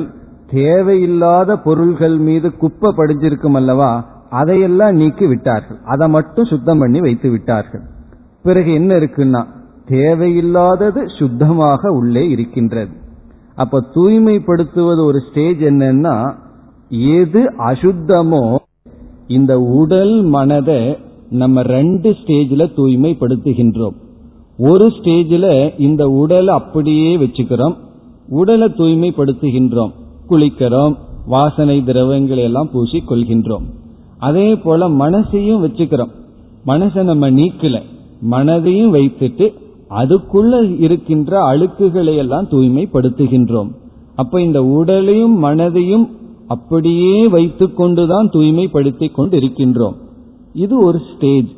தேவையில்லாத பொருள்கள் மீது குப்பை படிஞ்சிருக்கும் அல்லவா, அதையெல்லாம் நீக்கி விட்டார்கள். அதை மட்டும் சுத்தம் பண்ணி வைத்து விட்டார்கள். பிறகு என்ன இருக்குன்னா, தேவையில்லாதது சுத்தமாக உள்ளே இருக்கின்றது. அப்ப தூய்மைப்படுத்துவது ஒரு ஸ்டேஜ். என்னன்னா, எது அசுத்தமோ இந்த உடல் மனதை நம்ம ரெண்டு ஸ்டேஜ்ல தூய்மைப்படுத்துகின்றோம். ஒரு ஸ்டேஜ்ல இந்த உடலை அப்படியே வச்சுக்கிறோம், உடலை தூய்மைப்படுத்துகின்றோம், குளிக்கிறோம், வாசனை திரவங்களை எல்லாம் பூசி கொள்கின்றோம். அதே போல மனசையும் வச்சுக்கிறோம். மனசை நம்ம நீக்கல, மனதையும் வைத்துட்டு அதுக்குள்ள இருக்கின்ற அழுக்குகளை எல்லாம் தூய்மைப்படுத்துகின்றோம். அப்ப இந்த உடலையும் மனதையும் அப்படியே வைத்து கொண்டுதான் தூய்மைப்படுத்தி கொண்டு இருக்கின்றோம். இது ஒரு ஸ்டேஜ்.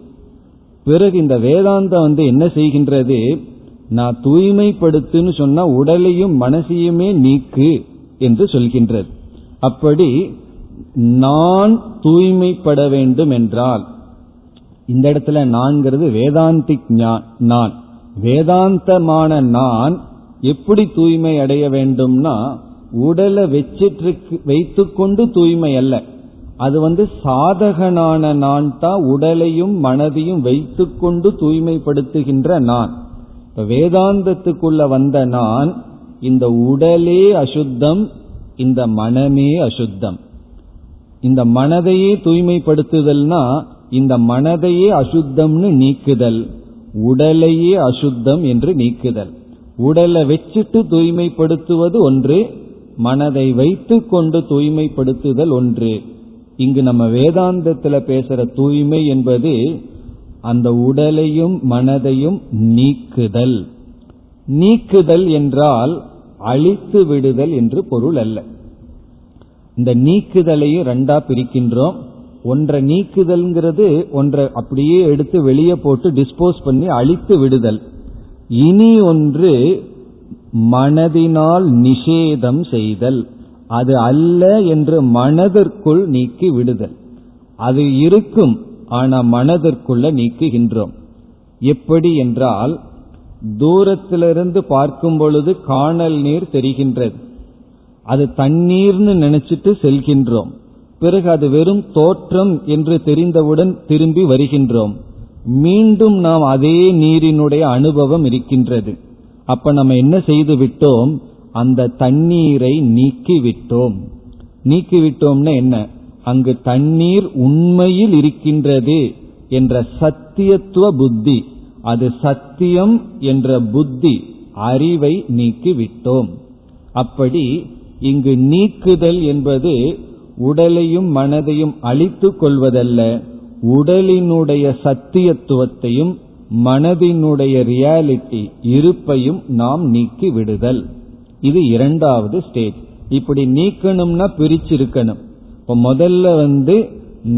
பிறகு இந்த வேதாந்தம் வந்து என்ன செய்கின்றது, நான் தூய்மைப்படுத்துன்னு சொன்னா உடலையும் மனசையுமே நீக்கு என்று சொல்கின்றது. அப்படி நான் தூய்மைப்பட வேண்டும் என்றால், இந்த இடத்துல நான்கிறது வேதாந்திக் நான், வேதாந்தமான நான் எப்படி தூய்மை அடைய வேண்டும்னா, உடலை வச்சிட்டு வைத்துக்கொண்டு தூய்மை அல்ல, அது வந்து சாதகனான நான் தான் உடலையும் மனதையும் வைத்துக்கொண்டு தூய்மைப்படுத்துகின்ற நான். இப்ப வேதாந்தத்துக்குள்ள வந்த நான், இந்த உடலே அசுத்தம், இந்த மனமே அசுத்தம். இந்த மனதையே தூய்மைப்படுத்துதல்னா இந்த மனதையே அசுத்தம்னு நீக்குதல், உடலையே அசுத்தம் என்று நீக்குதல். உடலை வச்சுட்டு தூய்மைப்படுத்துவது ஒன்று, மனதை வைத்து கொண்டு தூய்மைப்படுத்துதல் ஒன்று. இங்கு நம்ம வேதாந்தத்துல பேசுற தூய்மை என்பது அந்த உடலையும் மனதையும் நீக்குதல். நீக்குதல் என்றால் அழித்து விடுதல் என்று பொருள் அல்ல. இந்த நீக்குதலையும் ரெண்டா பிரிக்கின்றோம். ஒன்றை நீக்குதல்ங்கிறது ஒன்றை அப்படியே எடுத்து வெளியே போட்டு டிஸ்போஸ் பண்ணி அழித்து விடுதல். இனி ஒன்று மனதினால் நிஷேதம் செய்தல், அது அல்ல என்று மனதிற்குள் நீக்கி விடுதல். அது இருக்கும், ஆனா மனதிற்குள்ள நீக்குகின்றோம். எப்படி என்றால், தூரத்திலிருந்து பார்க்கும் பொழுது காணல் நீர் தெரிகின்றது, அது தண்ணீர்னு நினைச்சிட்டு செல்கின்றோம். பிறகு அது வெறும் தோற்றம் என்று தெரிந்தவுடன் திரும்பி வருகின்றோம். மீண்டும் நாம் அதே நீரினுடைய அனுபவம் இருக்கின்றது. அப்ப நம்ம என்ன செய்து விட்டோம், அந்த தண்ணீரை நீக்கிவிட்டோம். நீக்கிவிட்டோம்னா என்ன, அங்கு தண்ணீர் உண்மையில் இருக்கின்றது என்ற சத்தியத்துவ புத்தி, அது சத்தியம் என்ற புத்தி, அறிவை நீக்கிவிட்டோம். அப்படி இங்கு நீக்குதல் என்பது உடலையும் மனதையும் அழித்து கொள்வதல்ல, உடலினுடைய சத்தியத்துவத்தையும் மனதினுடைய ரியாலிட்டி இருப்பையும் நாம் நீக்கி விடுதல். இது இரண்டாவது ஸ்டேஜ். இப்படி நீக்கணும்னா பிரிச்சிருக்கணும். இப்ப முதல்ல வந்து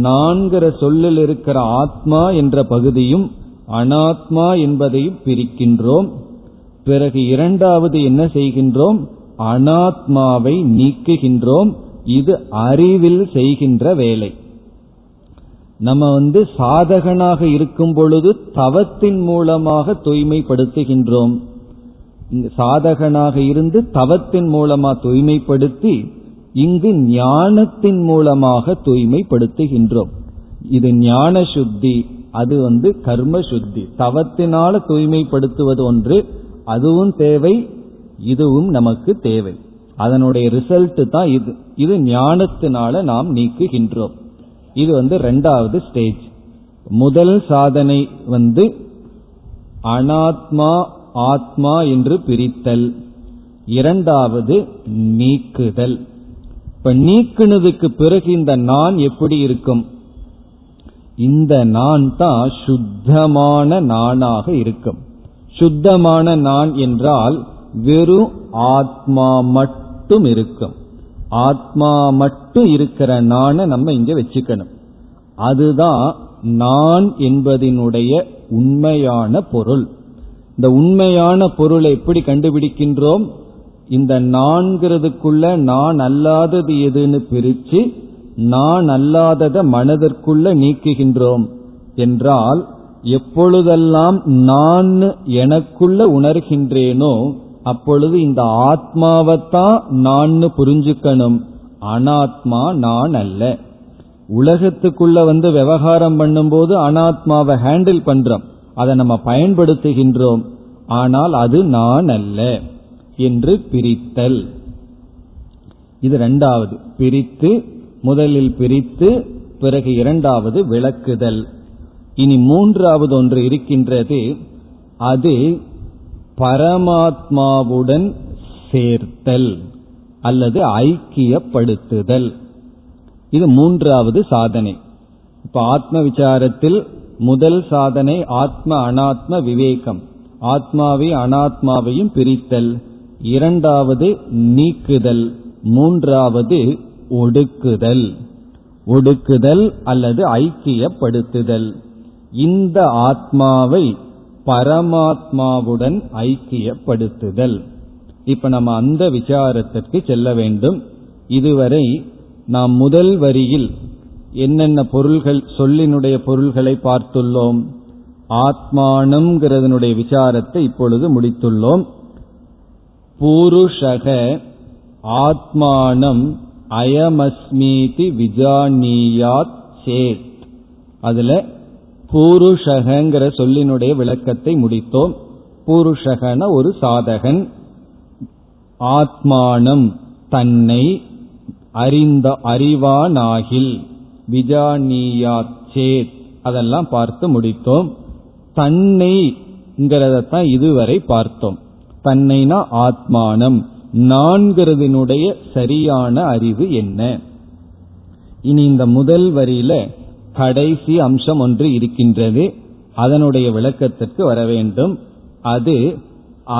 நான்கிற சொல்லில் இருக்கிற ஆத்மா என்ற பகுதியும் அனாத்மா என்பதையும் பிரிக்கின்றோம். பிறகு இரண்டாவது என்ன செய்கின்றோம், அனாத்மாவை நீக்குகின்றோம். இது அறிவில் செய்கின்ற வேலை. நம்ம வந்து சாதகனாக இருக்கும் பொழுது தவத்தின் மூலமாக தூய்மைப்படுத்துகின்றோம். சாதகனாக இருந்து தவத்தின் மூலமாக தூய்மைப்படுத்தி இங்கு ஞானத்தின் மூலமாக தூய்மைப்படுத்துகின்றோம். இது ஞான சுத்தி, அது வந்து கர்ம சுத்தி. தவத்தினால தூய்மைப்படுத்துவது ஒன்று, அதுவும் தேவை, இதுவும் நமக்கு தேவை. அதனுடைய ரிசல்ட் தான் இது. இது ஞானத்தினால நாம் நீக்குகின்றோம். இது வந்து ரெண்டாவது ஸ்டேஜ். முதல் சாதனை வந்து அனாத்மா ஆத்மா என்று பிரித்தல், இரண்டாவது நீக்குதல். இப்ப நீக்குனதுக்கு பிறகு இந்த நான் எப்படி இருக்கும்? இந்த நான் தான் சுத்தமான நானாக இருக்கும். சுத்தமான நான் என்றால் வெறும் ஆத்மா மட்டும் இருக்கும். ஆத்மா மட்டும் இருக்கிற நானை நம்ம இங்க வச்சுக்கணும். அதுதான் நான் என்பதினுடைய உண்மையான பொருள். இந்த உண்மையான பொருளை எப்படி கண்டுபிடிக்கின்றோம்? இந்த நான்கிறதுக்குள்ள நான் அல்லாதது எதுன்னு பிரிச்சு நான் அல்லாததை மனதிற்குள்ள நீக்குகின்றோம் என்றால், எப்பொழுதெல்லாம் நான் எனக்குள்ள உணர்கின்றேனோ அப்பொழுது இந்த ஆத்மாவைத்தான் நான் புரிஞ்சுக்கணும். அனாத்மா நான் அல்ல. உலகத்துக்குள்ள வந்து விவகாரம் பண்ணும்போது அனாத்மாவை ஹேண்டில் பண்றோம், அதை நம்ம பயன்படுத்துகின்றோம், ஆனால் அது நான் அல்ல என்று பிரித்தல். இது ரெண்டாவது பிரித்து, முதலில் பிரித்து பிறகு இரண்டாவது விளக்குதல். இனி மூன்றாவது ஒன்று இருக்கின்றது, அது பரமாத்மாவுடன் சேர்த்தல் அல்லது ஐக்கியப்படுத்துதல். இது மூன்றாவது சாதனை. இப்ப ஆத்ம விசாரத்தில் முதல் சாதனை ஆத்ம அனாத்ம விவேகம், ஆத்மாவை அனாத்மாவையும் பிரித்தல், இரண்டாவது நீக்குதல், மூன்றாவது ஒடுக்குதல். ஒடுக்குதல் அல்லது ஐக்கியப்படுத்துதல். இந்த ஆத்மாவை பரமாத்மாவுடன் ஐக்கியப்படுத்துதல். இப்ப நம்ம அந்த விசாரத்திற்கு செல்ல வேண்டும். இதுவரை நாம் முதல் வரியில் என்னென்ன பொருள்கள், சொல்லினுடைய பொருள்களை பார்த்துள்ளோம். ஆத்மானம்ங்கிறதனுடைய விசாரத்தை இப்பொழுது முடித்துள்ளோம். பூருஷக ஆத்மானம் அயமஸ்மீதி விஜானீயாத் சேத், அதுல பூருஷகங்கிற சொல்லினுடைய விளக்கத்தை முடித்தோம். பூருஷகன ஒரு சாதகன், ஆத்மானம் தன்னை அறிந்த அறிவானாகில், விஜானீயாத் சேத் அதெல்லாம் பார்த்து முடித்தோம். தன்னைங்கிறதான் இதுவரை பார்த்தோம். தன்னைனா ஆத்மானம், நான்கிறதினுடைய சரியான அறிவு என்ன? இனி இந்த முதல் வரியில கடைசி அம்சம் ஒன்று இருக்கின்றது, அதனுடைய விளக்கத்திற்கு வர வேண்டும். அது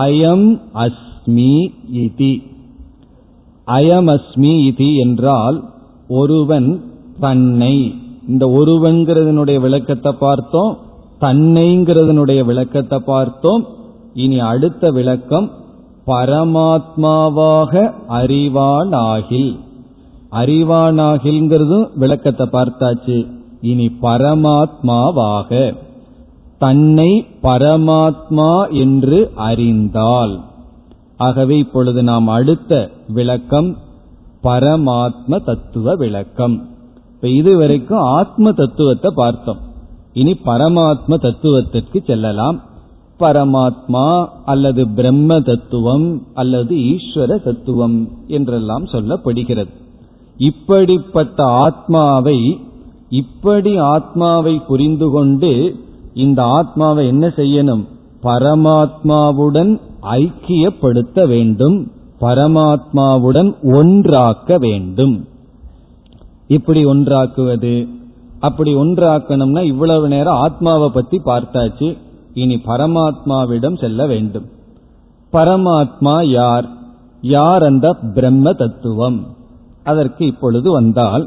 அயம் அஸ்மி இதி. அயம் அஸ்மி இதி என்றால் ஒருவன் தன்னை, இந்த ஒருவன்கிறதனுடைய விளக்கத்தை பார்த்தோம், தன்னைங்கிறதனுடைய விளக்கத்தை பார்த்தோம். இனி அடுத்த விளக்கம் பரமாத்மாவாக அறிவானாகில். அறிவானாகில்ங்கிறதும் விளக்கத்தை பார்த்தாச்சு. இனி பரமாத்மாவாக, தன்னை பரமாத்மா என்று அறிந்தால். ஆகவே இப்பொழுது நாம் அடுத்த விளக்கம் பரமாத்ம தத்துவ விளக்கம். இப்ப இதுவரைக்கும் ஆத்ம தத்துவத்தை பார்த்தோம், இனி பரமாத்ம தத்துவத்திற்கு செல்லலாம். பரமாத்மா அல்லது பிரம்ம தத்துவம் அல்லது ஈஸ்வர தத்துவம் என்றெல்லாம் சொல்லப்படுகிறது. இப்படிப்பட்ட ஆத்மாவை, இப்படி ஆத்மாவை புரிந்து கொண்டு இந்த ஆத்மாவை என்ன செய்யணும்? பரமாத்மாவுடன் ஐக்கியப்படுத்த வேண்டும், பரமாத்மாவுடன் ஒன்றாக்க வேண்டும். இப்படி ஒன்றாக்குவது, அப்படி ஒன்றாக்கணும்னா இவ்வளவு நேரம் ஆத்மாவை பத்தி பார்த்தாச்சு, இனி பரமாத்மாவிடம் செல்ல வேண்டும். பரமாத்மா யார்? யார் அந்த பிரம்ம தத்துவம்? அதற்கு இப்பொழுது வந்தால்,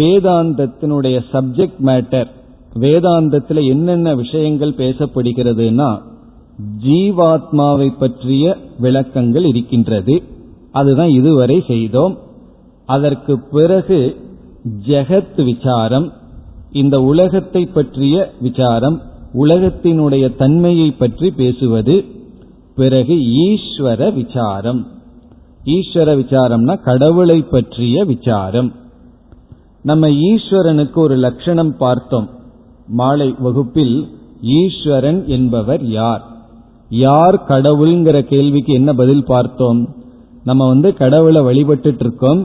வேதாந்தத்தினுடைய சப்ஜெக்ட் மேட்டர், வேதாந்தத்தில் என்னென்ன விஷயங்கள் பேசப்படுகிறதுனா ஜீவாத்மாவை பற்றிய விளக்கங்கள் இருக்கின்றது. அதுதான் இதுவரை செய்தோம். அதற்கு பிறகு ஜெகத் விசாரம், இந்த உலகத்தை பற்றிய விசாரம், உலகத்தினுடைய தன்மையை பற்றி பேசுவது. பிறகு ஈஸ்வர விசாரம். ஈஸ்வர விசாரம்னா கடவுளை பற்றிய விசாரம். நம்ம ஈஸ்வரனுக்கு ஒரு லட்சணம் பார்த்தோம் மாலை வகுப்பில். ஈஸ்வரன் என்பவர் யார், யார் கடவுள்ங்கிற கேள்விக்கு என்ன பதில் பார்த்தோம்? நம்ம வந்து கடவுளை வழிபட்டுட்டு இருக்கோம்,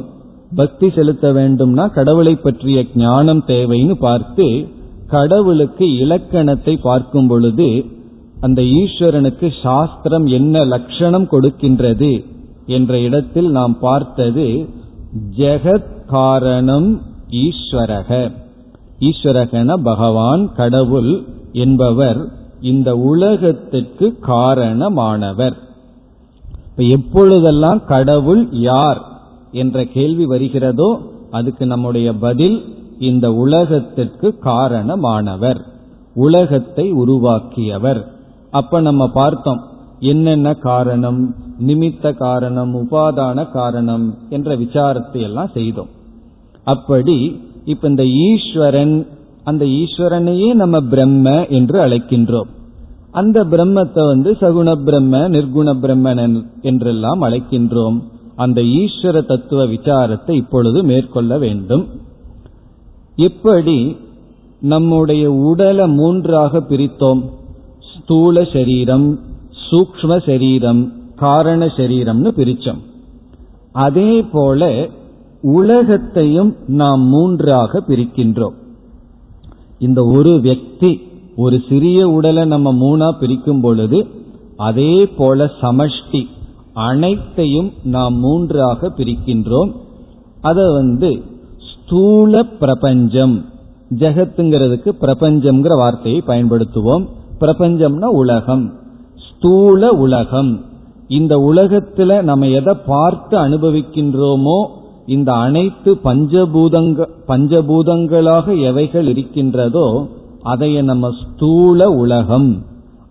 பக்தி செலுத்த வேண்டும்னா கடவுளை பற்றிய ஞானம் தேவைன்னு பார்த்து, கடவுளுக்கு இலக்கணத்தை பார்க்கும் பொழுது அந்த ஈஸ்வரனுக்கு சாஸ்திரம் என்ன லட்சணம் கொடுக்கின்றது என்ற இடத்தில் நாம் பார்த்தது ஜெகத் காரணம் ஈஸ்வரக. ஈஸ்வரகன பகவான் கடவுள் என்பவர் இந்த உலகத்துக்கு காரணமானவர். எப்பொழுதெல்லாம் கடவுள் யார் என்ற கேள்வி வருகிறதோ அதுக்கு நம்முடைய பதில் இந்த உலகத்திற்கு காரணமானவர், உலகத்தை உருவாக்கியவர். அப்ப நம்ம பார்த்தோம் என்னென்ன காரணம், நிமித்த காரணம், உபாதான காரணம் என்ற விசாரத்தை எல்லாம் செய்தோம். அப்படி இப்ப இந்த ஈஸ்வரன், அந்த ஈஸ்வரனையே நம்ம பிரம்ம என்று அழைக்கின்றோம். அந்த பிரம்மத்தை வந்து சகுண பிரம்ம, நிர்குண பிரம்மன் என்றெல்லாம் அழைக்கின்றோம். அந்த ஈஸ்வர தத்துவ விசாரத்தை இப்பொழுது மேற்கொள்ள வேண்டும். எப்படி நம்முடைய உடலை மூன்றாக பிரித்தோம், ஸ்தூல சரீரம், சூக்ஷ்ம சரீரம், காரண சரீரம்னு பிரிச்சோம், அதே போல உலகத்தையும் நாம் மூன்றாக பிரிக்கின்றோம். இந்த ஒரு வக்தி, ஒரு சிறிய உடலை நம்ம மூணா பிரிக்கும் பொழுது அதே போல சமஷ்டி அனைத்தையும் நாம் மூன்றாக பிரிக்கின்றோம். அதை வந்து ஸ்தூல பிரபஞ்சம், ஜெகத்துங்கிறதுக்கு பிரபஞ்சம்ங்கிற வார்த்தையை பயன்படுத்துவோம். பிரபஞ்சம்னா உலகம், ஸ்தூல உலகம். இந்த உலகத்துல நம்ம எதை பார்த்து அனுபவிக்கின்றோமோ இந்த அனைத்து பஞ்சபூதங்க பஞ்சபூதங்களாக எவைகள் இருக்கின்றதோ அதைய நம்ம ஸ்தூல உலகம்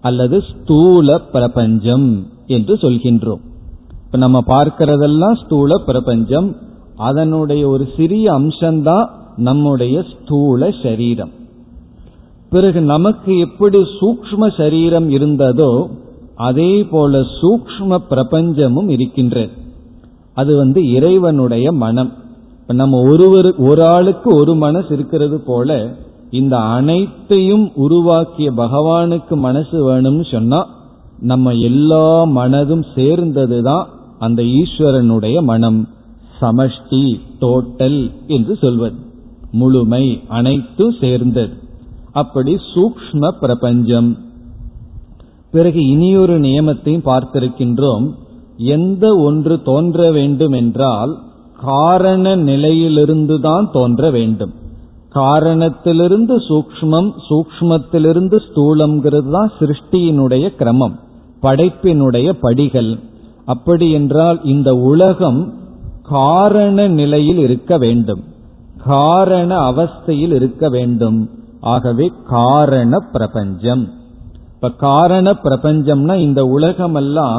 அல்லது ஸ்தூல பிரபஞ்சம் என்று சொல்கின்றோம். இப்ப நம்ம பார்க்கிறதெல்லாம் ஸ்தூல பிரபஞ்சம், அதனுடைய ஒரு சிறிய அம்சம்தான் நம்முடைய ஸ்தூல சரீரம். பிறகு நமக்கு எப்படி சூக்ஷ்ம சரீரம் இருந்ததோ அதே போல சூக்ஷ்ம பிரபஞ்சமும் இருக்கின்றது. அது வந்து இறைவனுடைய மனம். இப்ப நம்ம ஒருவரு ஒரு ஆளுக்கு ஒரு மனசு இருக்கிறது போல இந்த அனைத்தையும் உருவாக்கிய பகவானுக்கு மனசு வேணும்னு சொன்னா நம்ம எல்லா மனதும் சேர்ந்ததுதான் அந்த ஈஸ்வரனுடைய மனம். சமஷ்டி, டோட்டல் என்று சொல்வது, முழுமை, அனைத்து சேர்ந்தது. அப்படி சூக்ஷ்ம பிரபஞ்சம். பிறகு இனியொரு நியமத்தையும் பார்த்திருக்கின்றோம். எந்த ஒன்று தோன்ற வேண்டும் என்றால் காரண நிலையிலிருந்துதான் தோன்ற வேண்டும். காரணத்திலிருந்து சூக்ஷ்மம், சூக்ஷ்மத்திலிருந்து ஸ்தூலம்ங்கிறது தான் சிருஷ்டியினுடைய கிரமம், படைப்பினுடைய படிகள். அப்படி என்றால் இந்த உலகம் காரண நிலையில் இருக்க வேண்டும், காரண அவஸ்தையில் இருக்க வேண்டும். ஆகவே காரண பிரபஞ்சம். இப்ப காரண பிரபஞ்சம்னா இந்த உலகமெல்லாம்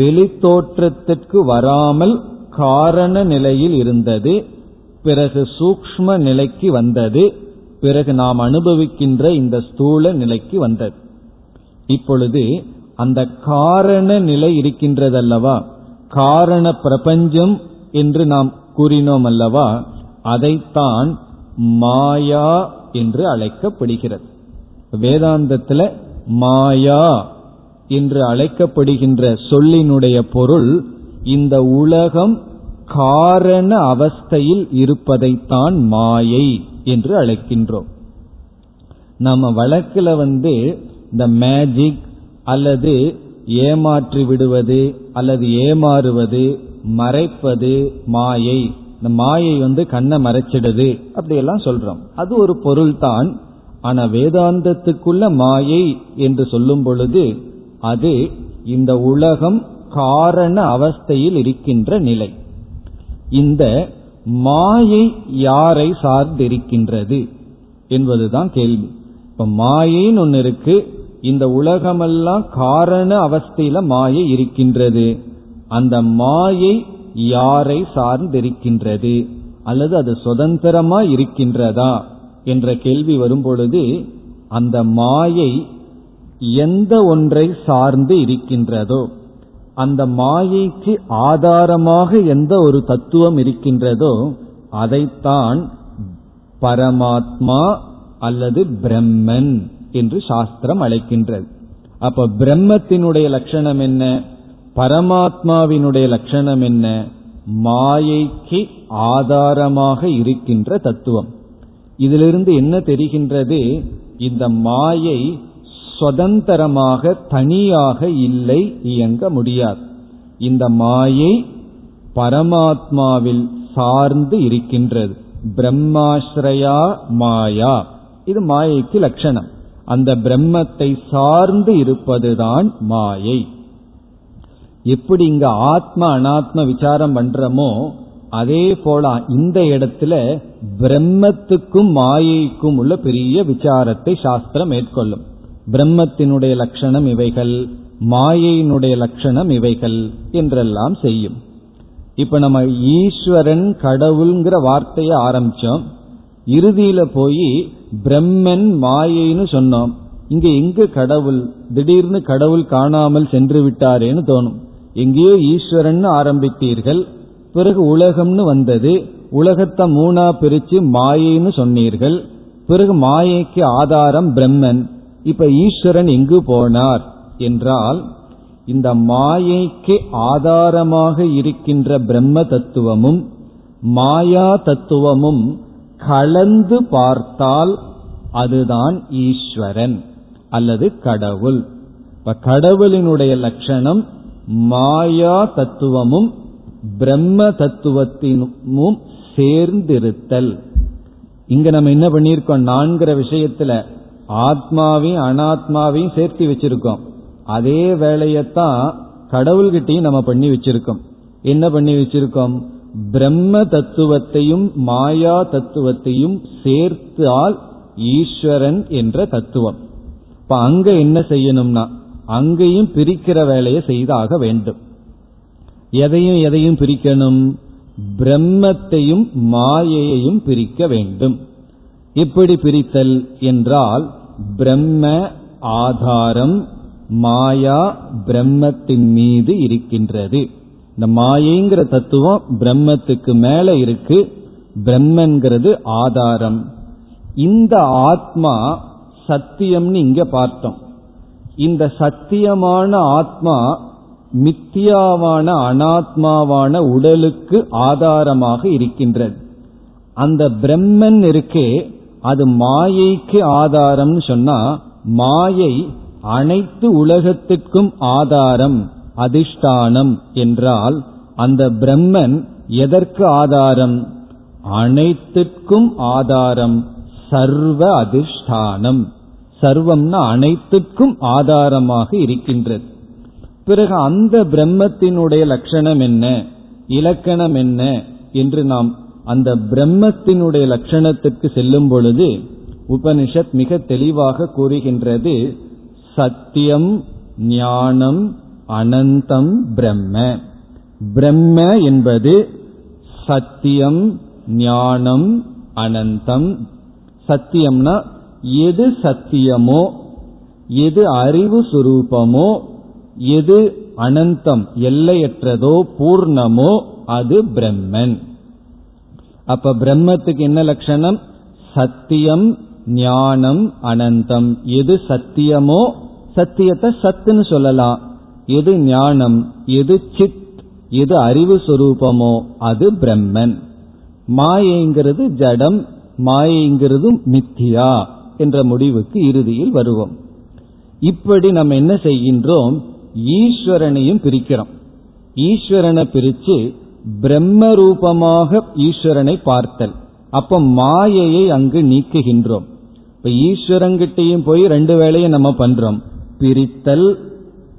வெளி தோற்றத்திற்கு வராமல் காரண நிலையில் இருந்தது, பிறகு சூக்ஷ்ம நிலைக்கு வந்தது, பிறகு நாம் அனுபவிக்கின்ற இந்த ஸ்தூல நிலைக்கு வந்தது. இப்பொழுது அந்த காரண நிலை இருக்கின்றதல்லவா, காரண பிரபஞ்சம் என்று நாம் கூறினோம் அல்லவா, அதைத்தான் மாயா என்று அழைக்கப்படுகிறது. வேதாந்தத்தில் மாயா என்று அழைக்கப்படுகின்ற சொல்லினுடைய பொருள் இந்த உலகம் காரண அவஸ்தையில் இருப்பதைத்தான் மாயை என்று அழைக்கின்றோம். நம்ம வழக்கில் வந்து இந்த மேஜிக் அல்லது ஏமாற்றி விடுவது அல்லது ஏமாறுவது, மறைப்பது மாயை. இந்த மாயை வந்து கண்ணை மறைச்சிடுது அப்படியெல்லாம் சொல்றோம், அது ஒரு பொருள் தான். ஆனா வேதாந்தத்துக்குள்ள மாயை என்று சொல்லும் பொழுது அது இந்த உலகம் காரண அவஸ்தையில் இருக்கின்ற நிலை. இந்த மாயை யாரை சார்ந்திருக்கின்றது என்பதுதான் கேள்வி. இப்ப மாயைன்னு ஒன்னு இருக்கு, இந்த உலகமெல்லாம் காரண அவஸ்தையில மாயை இருக்கின்றது. அந்த மாயை யாரை சார்ந்திருக்கின்றது அல்லது அது சுதந்திரமா இருக்கின்றதா என்ற கேள்வி வரும்பொழுது அந்த மாயை எந்த ஒன்றை சார்ந்து இருக்கின்றதோ, அந்த மாயைக்கு ஆதாரமாக எந்த ஒரு தத்துவம் இருக்கின்றதோ அதைத்தான் பரமாத்மா அல்லது பிரம்மன் என்று சாஸ்திரம் அழைக்கின்றது. அப்ப பிரம்மத்தினுடைய லட்சணம் என்ன, பரமாத்மாவினுடைய லட்சணம் என்ன? மாயைக்கு ஆதாரமாக இருக்கின்ற தத்துவம். இதிலிருந்து என்ன தெரிகின்றது? இந்த மாயை சுதந்திரமாக தனியாக இல்லை, இயங்க முடியாது. இந்த மாயை பரமாத்மாவில் சார்ந்து இருக்கின்றது. பிரம்மாஸ்ரயா மாயா, இது மாயைக்கு லட்சணம். அந்த பிரம்மத்தை சார்ந்து இருப்பதுதான் மாயை. எப்படி இங்க ஆத்மா அனாத்ம விசாரம் பண்றோமோ அதே போல இந்த இடத்துல பிரம்மத்துக்கும் மாயைக்கும் உள்ள பெரிய விசாரத்தை சாஸ்திரம் மேற்கொள்ளும். பிரம்மத்தினுடைய லட்சணம் இவைகள், மாயையினுடைய லட்சணம் இவைகள் என்றெல்லாம் செய்யும். இப்ப நம்ம ஈஸ்வரன் கடவுள்ங்கிற வார்த்தையை ஆரம்பிச்சோம், இறுதியில போய் பிரம்மன் மாயைன்னு சொன்னோம். இங்க எங்கு கடவுள்? திடீர்னு கடவுள் காணாமல் சென்று விட்டாரேன்னு தோணும். எங்கேயோ ஈஸ்வரன் ஆரம்பித்தீர்கள், பிறகு உலகம்னு வந்தது, உலகத்தை மூணா பிரிச்சு மாயைன்னு சொன்னீர்கள், பிறகு மாயைக்கு ஆதாரம் பிரம்மன், இப்ப ஈஸ்வரன் எங்கு போனார் என்றால், இந்த மாயைக்கு ஆதாரமாக இருக்கின்ற பிரம்ம தத்துவமும் மாயா தத்துவமும் கலந்து பார்த்தால் அதுதான் ஈஸ்வரன் அல்லது கடவுள். இப்ப கடவுளினுடைய லட்சணம் மாயா தத்துவமும் பிரம்ம தத்துவத்தினும் சேர்ந்திருத்தல். இங்க நம்ம என்ன பண்ணியிருக்கோம்? நான்கிற விஷயத்துல ஆத்மாவையும் அனாத்மாவையும் சேர்த்து வச்சிருக்கோம். அதே வேளையத்தான் கடவுள்கிட்டையும் நம்ம பண்ணி வச்சிருக்கோம். என்ன பண்ணி வச்சிருக்கோம்? பிரம்ம தத்துவத்தையும் மாயா தத்துவத்தையும் சேர்த்தால் ஈஸ்வரன் என்ற தத்துவம். இப்ப அங்க என்ன செய்யணும்னா அங்கேயும் பிரிக்கிற வேலையை செய்தாக வேண்டும். எதையும் எதையும் பிரிக்கணும்? பிரம்மத்தையும் மாயையையும் பிரிக்க வேண்டும். எப்படி பிரித்தல் என்றால், பிரம்ம ஆதாரம், மாயா பிரம்மத்தின் மீது இருக்கின்றது. இந்த மாயைங்கிற தத்துவம் பிரம்மத்துக்கு மேல இருக்கு, பிரம்மன்கிறது ஆதாரம். இந்த ஆத்மா சத்தியம்னு இங்க பார்த்தோம். இந்த சத்தியமான ஆத்மா மித்தியாவான அனாத்மாவான உடலுக்கு ஆதாரமாக இருக்கின்றது. அந்த பிரம்மன் இருக்கே அது மாயைக்கு ஆதாரம்னு சொன்னா, மாயை அனைத்து உலகத்திற்கும் ஆதாரம், அதிஷ்டானம் என்றால் அந்த பிரம்மன் எதற்கு ஆதாரம்? அனைத்திற்கும் ஆதாரம், சர்வ அதிஷ்டானம். சர்வம்னா அனைத்துக்கும் ஆதாரமாக இருக்கின்றது. பிறகு அந்த பிரம்மத்தினுடைய லட்சணம் என்ன, இலக்கணம் என்ன என்று நாம் அந்த பிரம்மத்தினுடைய லட்சணத்திற்கு செல்லும் பொழுது உபனிஷத் மிக தெளிவாக கூறுகின்றது, சத்தியம் ஞானம் அனந்தம் பிரம்ம. பிரம்ம என்பது சத்தியம் ஞானம் அனந்தம். சத்தியம்னா எது சத்தியமோ, எது அறிவு சுரூபமோ, எது அனந்தம் எல்லையற்றதோ பூர்ணமோ அது பிரம்மன். அப்ப பிரம்மத்துக்கு என்ன லட்சணம்? சத்தியம் ஞானம் அனந்தம். எது சத்தியமோ, சத்தியத்தை சத்துன்னு சொல்லலாம், எது ஞானம், எது சித், எது அறிவு சுரூபமோ அது பிரம்மன். மாயைங்கிறது ஜடம், மாயைங்கிறது மித்தியா என்ற முடிவுக்கு இறுதியில் வருவோம். இப்படி நம்ம என்ன செய்கின்றோம்? ஈஸ்வரனையும் பிரிக்கிறோம். ஈஸ்வரனை பிரித்து பிரம்ம ரூபமாக ஈஸ்வரனை பார்த்தல். அப்ப மாயையை அங்கு நீக்குகின்றோம். இப்ப ஈஸ்வரங்கிட்டையும் போய் ரெண்டு வேளையை நம்ம பண்றோம், பிரித்தல்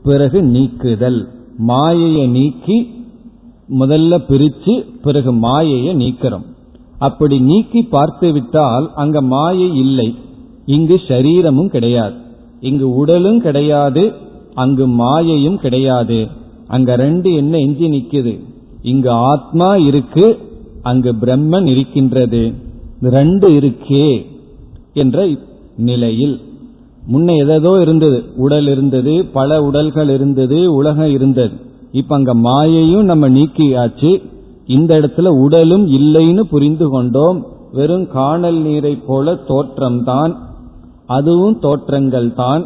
பிறகு நீக்குதல். மாயையை நீக்கி முதல்ல பிரித்து பிறகு மாயையை நீக்கிறோம். அப்படி நீக்கி பார்த்து விட்டால் அங்க மாயை இல்லை, இங்கு சரீரமும் கிடையாது, இங்கு உடலும் கிடையாது, அங்கு மாயையும் கிடையாது. அங்க ரெண்டு என்ன எஞ்சி நிக்குது? இங்கு ஆத்மா இருக்கு, அங்கு பிரம்மன் இருக்கின்றது, ரெண்டு இருக்கே என்ற நிலையில். முன்ன எதோ இருந்தது, உடல் இருந்தது, பல உடல்கள் இருந்தது, உலகம் இருந்தது. இப்ப அங்க மாயையும் நம்ம நீக்கியாச்சு. இந்த இடத்துல உடலும் இல்லைன்னு புரிந்து கொண்டோம். வெறும் காணல் நீரை போல தோற்றம்தான், அதுவும் தோற்றங்கள் தான்.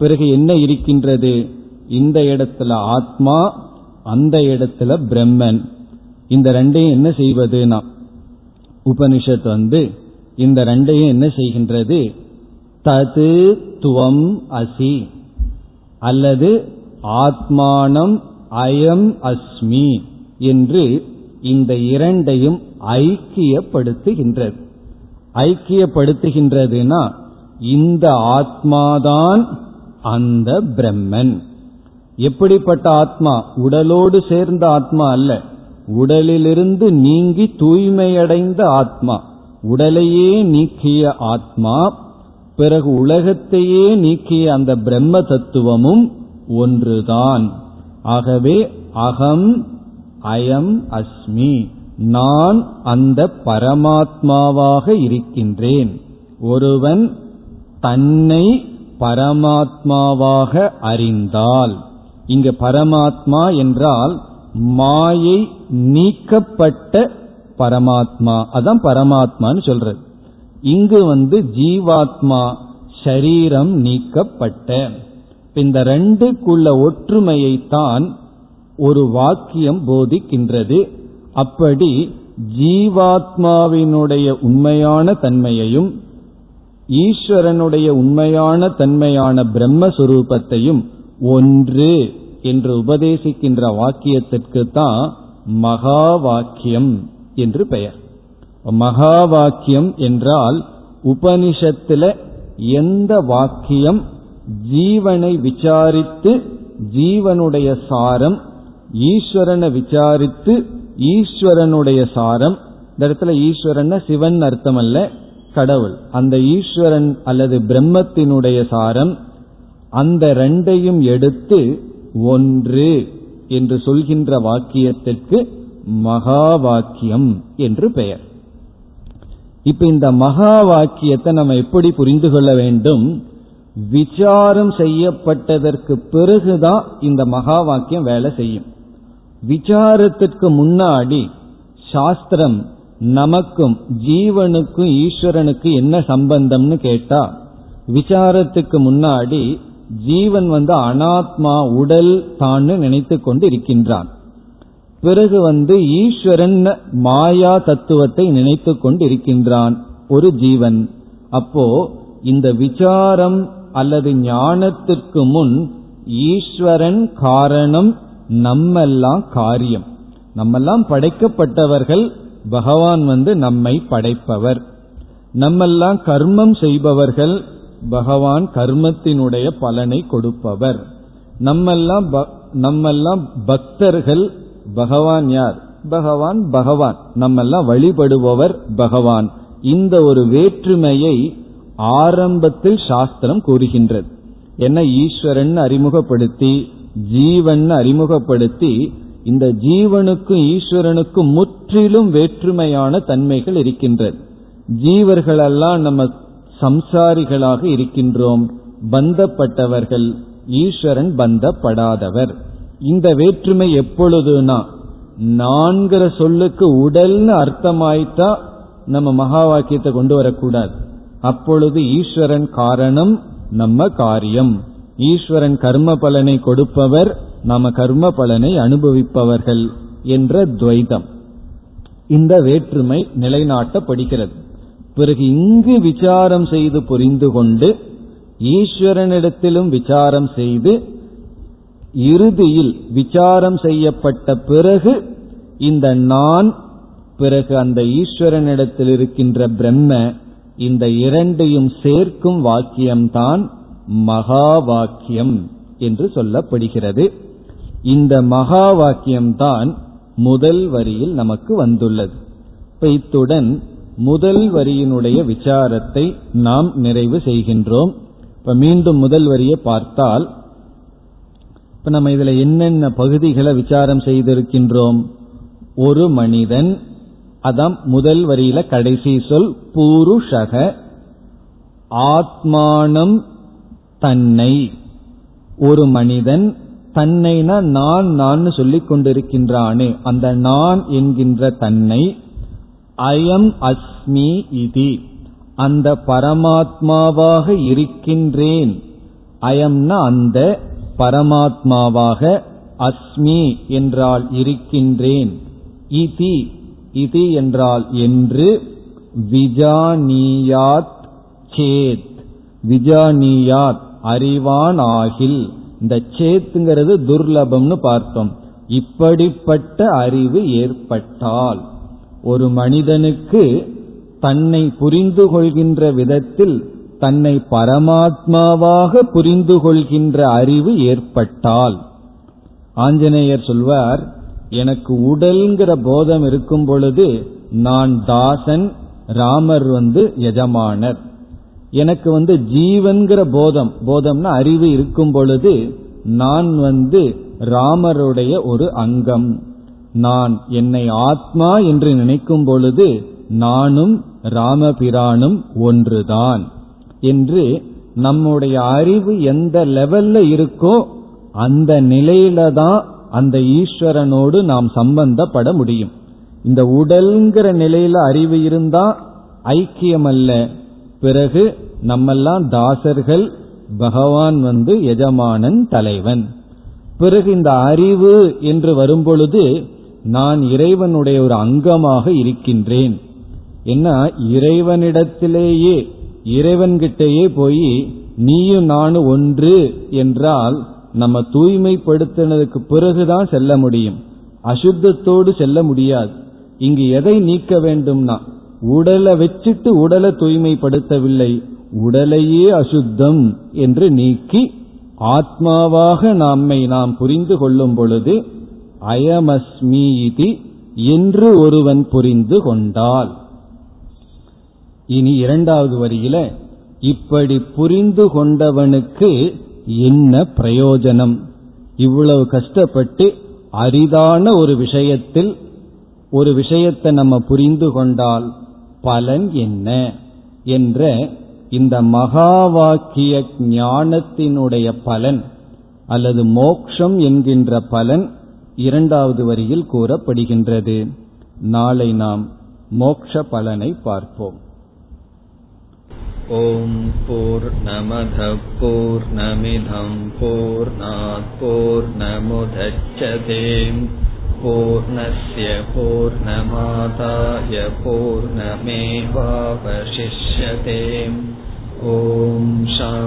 பிறகு என்ன இருக்கின்றது? இந்த இடத்துல ஆத்மா, அந்த இடத்துல பிரம்மன். இந்த ரெண்டையும் என்ன செய்வதுனா உபனிஷத் வந்து இந்த ரெண்டையும் என்ன செய்கின்றது? தது துவம் அசி, அல்லது ஆத்மானம் அயம் அஸ்மி என்று இந்த இரண்டையும் ஐக்கியப்படுத்துகின்றது. ஐக்கியப்படுத்துகின்றதுனா இந்த ஆத்மாதான் அந்த பிரம்மன். எப்படிப்பட்ட ஆத்மா? உடலோடு சேர்ந்த ஆத்மா அல்ல, உடலிலிருந்து நீங்கி தூய்மையடைந்த ஆத்மா, உடலையே நீக்கிய ஆத்மா. பிறகு உலகத்தையே நீக்கிய அந்த பிரம்ம தத்துவமும் ஒன்றுதான். ஆகவே அகம் அயம் அஸ்மி, நான் அந்த பரமாத்மாவாக இருக்கின்றேன். ஒருவன் தன்னை பரமாத்மாவாக அறிந்தால், இங்கு பரமாத்மா என்றால் மாயை நீக்கப்பட்ட பரமாத்மா, அதான் பரமாத்மான்னு சொல்றது. இங்கு வந்து ஜீவாத்மா, ஷரீரம் நீக்கப்பட்ட. இந்த ரெண்டுக்குள்ள ஒற்றுமையைத்தான் ஒரு வாக்கியம் போதிக்கின்றது. அப்படி ஜீவாத்மாவினுடைய உண்மையான தன்மையையும் ஈஸ்வரனுடைய உண்மையான தன்மையான பிரம்மஸ்வரூபத்தையும் ஒன்று என்று உபதேசிக்கின்ற வாக்கியத்திற்கு தான் மகா வாக்கியம் என்று பெயர். மகா வாக்கியம் என்றால் உபனிஷத்தில் எந்த வாக்கியம் ஜீவனை விசாரித்து ஜீவனுடைய சாரம், ஈஸ்வரனை விசாரித்து ஈஸ்வரனுடைய சாரம். இந்த இடத்துல ஈஸ்வரன் சிவன் அர்த்தம் அல்ல, கடவுள். அந்த ஈஸ்வரன் அல்லது பிரம்மத்தினுடைய சாரம், அந்த ரெண்டையும் எடுத்து ஒன்று என்று சொல்கின்ற வாக்கியத்திற்கு மகா வாக்கியம் என்று பெயர். இப்ப இந்த மகா வாக்கியத்தை நம்ம எப்படி புரிந்து கொள்ள வேண்டும்? விசாரம் செய்யப்பட்டதற்கு பிறகுதான் இந்த மகா வாக்கியம் வேலை செய்யும். விசாரத்திற்கு முன்னாடி சாஸ்திரம் நமக்கும் ஜீவனுக்கும் ஈஸ்வரனுக்கு என்ன சம்பந்தம்னு கேட்டா, விசாரத்துக்கு முன்னாடி ஜீவன் வந்து அனாத்மா, உடல் தான் நினைத்து கொண்டு இருக்கின்றான். பிறகு வந்து ஈஸ்வரன் மாயா தத்துவத்தை நினைத்து கொண்டு இருக்கின்றான் ஒரு ஜீவன். அப்போ இந்த விசாரம் அல்லது ஞானத்திற்கு முன் ஈஸ்வரன் காரணம், நம்மெல்லாம் காரியம். நம்மெல்லாம் படைக்கப்பட்டவர்கள், பகவான் வந்து நம்மை படைப்பவர். நம்மெல்லாம் கர்மம் செய்பவர்கள், பகவான் கர்மத்தினுடைய பலனை கொடுப்பவர். நம்மெல்லாம் நம்மெல்லாம் பக்தர்கள், பகவான் யார்? பகவான் பகவான் நம்மெல்லாம் வழிபடுபவர் பகவான். இந்த ஒரு வேற்றுமையை ஆரம்பத்தில் சாஸ்திரம் கூறுகின்றது. என்ன, ஈஸ்வரன் அறிமுகப்படுத்தி ஜீவன் அறிமுகப்படுத்தி இந்த ஜீவனுக்கும் ஈஸ்வரனுக்கும் முற்றிலும் வேற்றுமையான தன்மைகள் இருக்கின்றது. ஜீவர்களெல்லாம் நம்ம சம்சாரிகளாக இருக்கின்றோம், பந்தப்பட்டவர்கள். ஈஸ்வரன் பந்தப்படாதவர். இந்த வேற்றுமை எப்பொழுதுனா, நான்கிற சொல்லுக்கு உடல்னு அர்த்தமாயிட்டா நம்ம மகா வாக்கியத்தை கொண்டு வரக்கூடாது. அப்பொழுது ஈஸ்வரன் காரணம், நம்ம காரியம். ஈஸ்வரன் கர்ம பலனை கொடுப்பவர், நாம கர்ம பலனை அனுபவிப்பவர்கள் என்ற துவைதம், இந்த வேற்றுமை நிலைநாட்டப்படுகிறது. பிறகு இங்கு விசாரம் செய்து புரிந்து கொண்டு ஈஸ்வரனிடத்திலும் விசாரம் செய்து இறுதியில் விசாரம் செய்யப்பட்ட பிறகு இந்த நான், பிறகு அந்த ஈஸ்வரனிடத்தில் இருக்கின்ற பிரம்ம, இந்த இரண்டையும் சேர்க்கும் வாக்கியம்தான் மகா வாக்கியம் என்று சொல்லப்படுகிறது. இந்த மகா வாக்கியம்தான் முதல் வரியில் நமக்கு வந்துள்ளது. இப்ப இத்துடன் முதல் வரியினுடைய விசாரத்தை நாம் நிறைவு செய்கின்றோம். இப்ப மீண்டும் முதல் வரியை பார்த்தால், இப்ப நம்ம இதுல என்னென்ன பகுதிகளை விசாரம் செய்திருக்கின்றோம்? ஒரு மனிதன், அதான் முதல் வரியில கடைசி சொல் பூருஷக, ஆத்மானம் தன்னை, ஒரு மனிதன் தன்னைனா நான் நான் சொல்லிக் கொண்டிருக்கின்றானே அந்த நான் என்கின்ற தன்னை, அயம் அஸ்மி இதி அந்த பரமாத்மாவாக இருக்கின்றேன், அயம்னா அந்த பரமாத்மாவாக, அஸ்மி என்றால் இருக்கின்றேன், இதி இதி என்றால் என்று, விஜானியாத் சேத், விஜானியாத் அறிவான் ஆகில், இந்த சேத்துங்கிறது துர்லபம்னு பார்த்தோம், இப்படிப்பட்ட அறிவு ஏற்பட்டால் ஒரு மனிதனுக்கு தன்னை புரிந்து கொள்கின்ற விதத்தில் தன்னை பரமாத்மாவாக புரிந்து கொள்கின்ற அறிவு ஏற்பட்டால், ஆஞ்சநேயர் சொல்வார் எனக்கு உடல்ங்கிற போதம் இருக்கும் பொழுது நான் தாசன், ராமர் வந்து எஜமானர், எனக்கு வந்து ஜீவன்கிற போதம், போதம்னா அறிவு இருக்கும் பொழுது நான் வந்து ராமருடைய ஒரு அங்கம், நான் என்னை ஆத்மா என்று நினைக்கும் பொழுது நானும் ராமபிரானும் ஒன்றுதான் என்று நம்முடைய அறிவு எந்த லெவல்ல இருக்கோ அந்த நிலையில தான் அந்த ஈஸ்வரனோடு நாம் சம்பந்தப்பட முடியும். இந்த உடல்ங்கிற நிலையில அறிவு இருந்தா ஐக்கியமல்ல, பிறகு நம்மெல்லாம் தாசர்கள், பகவான் வந்து எஜமானன் தலைவன். பிறகு இந்த அறிவு என்று வரும்பொழுது நான் இறைவனுடைய ஒரு அங்கமாக இருக்கின்றேன், என்ன இறைவனிடத்திலேயே இறைவன்கிட்டயே போய் நீயும் நானும் ஒன்று என்றால் நம்ம தூய்மைப்படுத்தினதுக்கு பிறகுதான் செல்ல முடியும், அசுத்தத்தோடு செல்ல முடியாது. இங்கு எதை நீக்க வேண்டும்னா உடலை வச்சுட்டு உடலை தூய்மைப்படுத்தவில்லை, உடலையே அசுத்தம் என்று நீக்கி ஆத்மாவாக நம்மை நாம் புரிந்து கொள்ளும் பொழுது அயமஸ்மீதி என்று ஒருவன் புரிந்து கொண்டால். இனி இரண்டாவது வரியில இப்படி புரிந்து கொண்டவனுக்கு என்ன பிரயோஜனம்? இவ்வளவு கஷ்டப்பட்டு அரிதான ஒரு விஷயத்தில் ஒரு விஷயத்தை நம்ம புரிந்து கொண்டால் பலன் என்ன என்ற இந்த மகா வாக்கிய ஞானத்தினுடைய பலன் அல்லது மோக்ஷம் என்கின்ற பலன் இரண்டாவது வரியில் கூறப்படுகின்றது. நாளை நாம் மோக்ஷ பலனை பார்ப்போம். ஓம் பூர்ணமத பூர்ணமிதம் பூர்ணாத் பூர்ணமுதச்யதே பூர்ணஸ்ய பூர்ணமாதாய பூர்ணமேவாவசிஷ்யதே. ஓம் சாந்தி.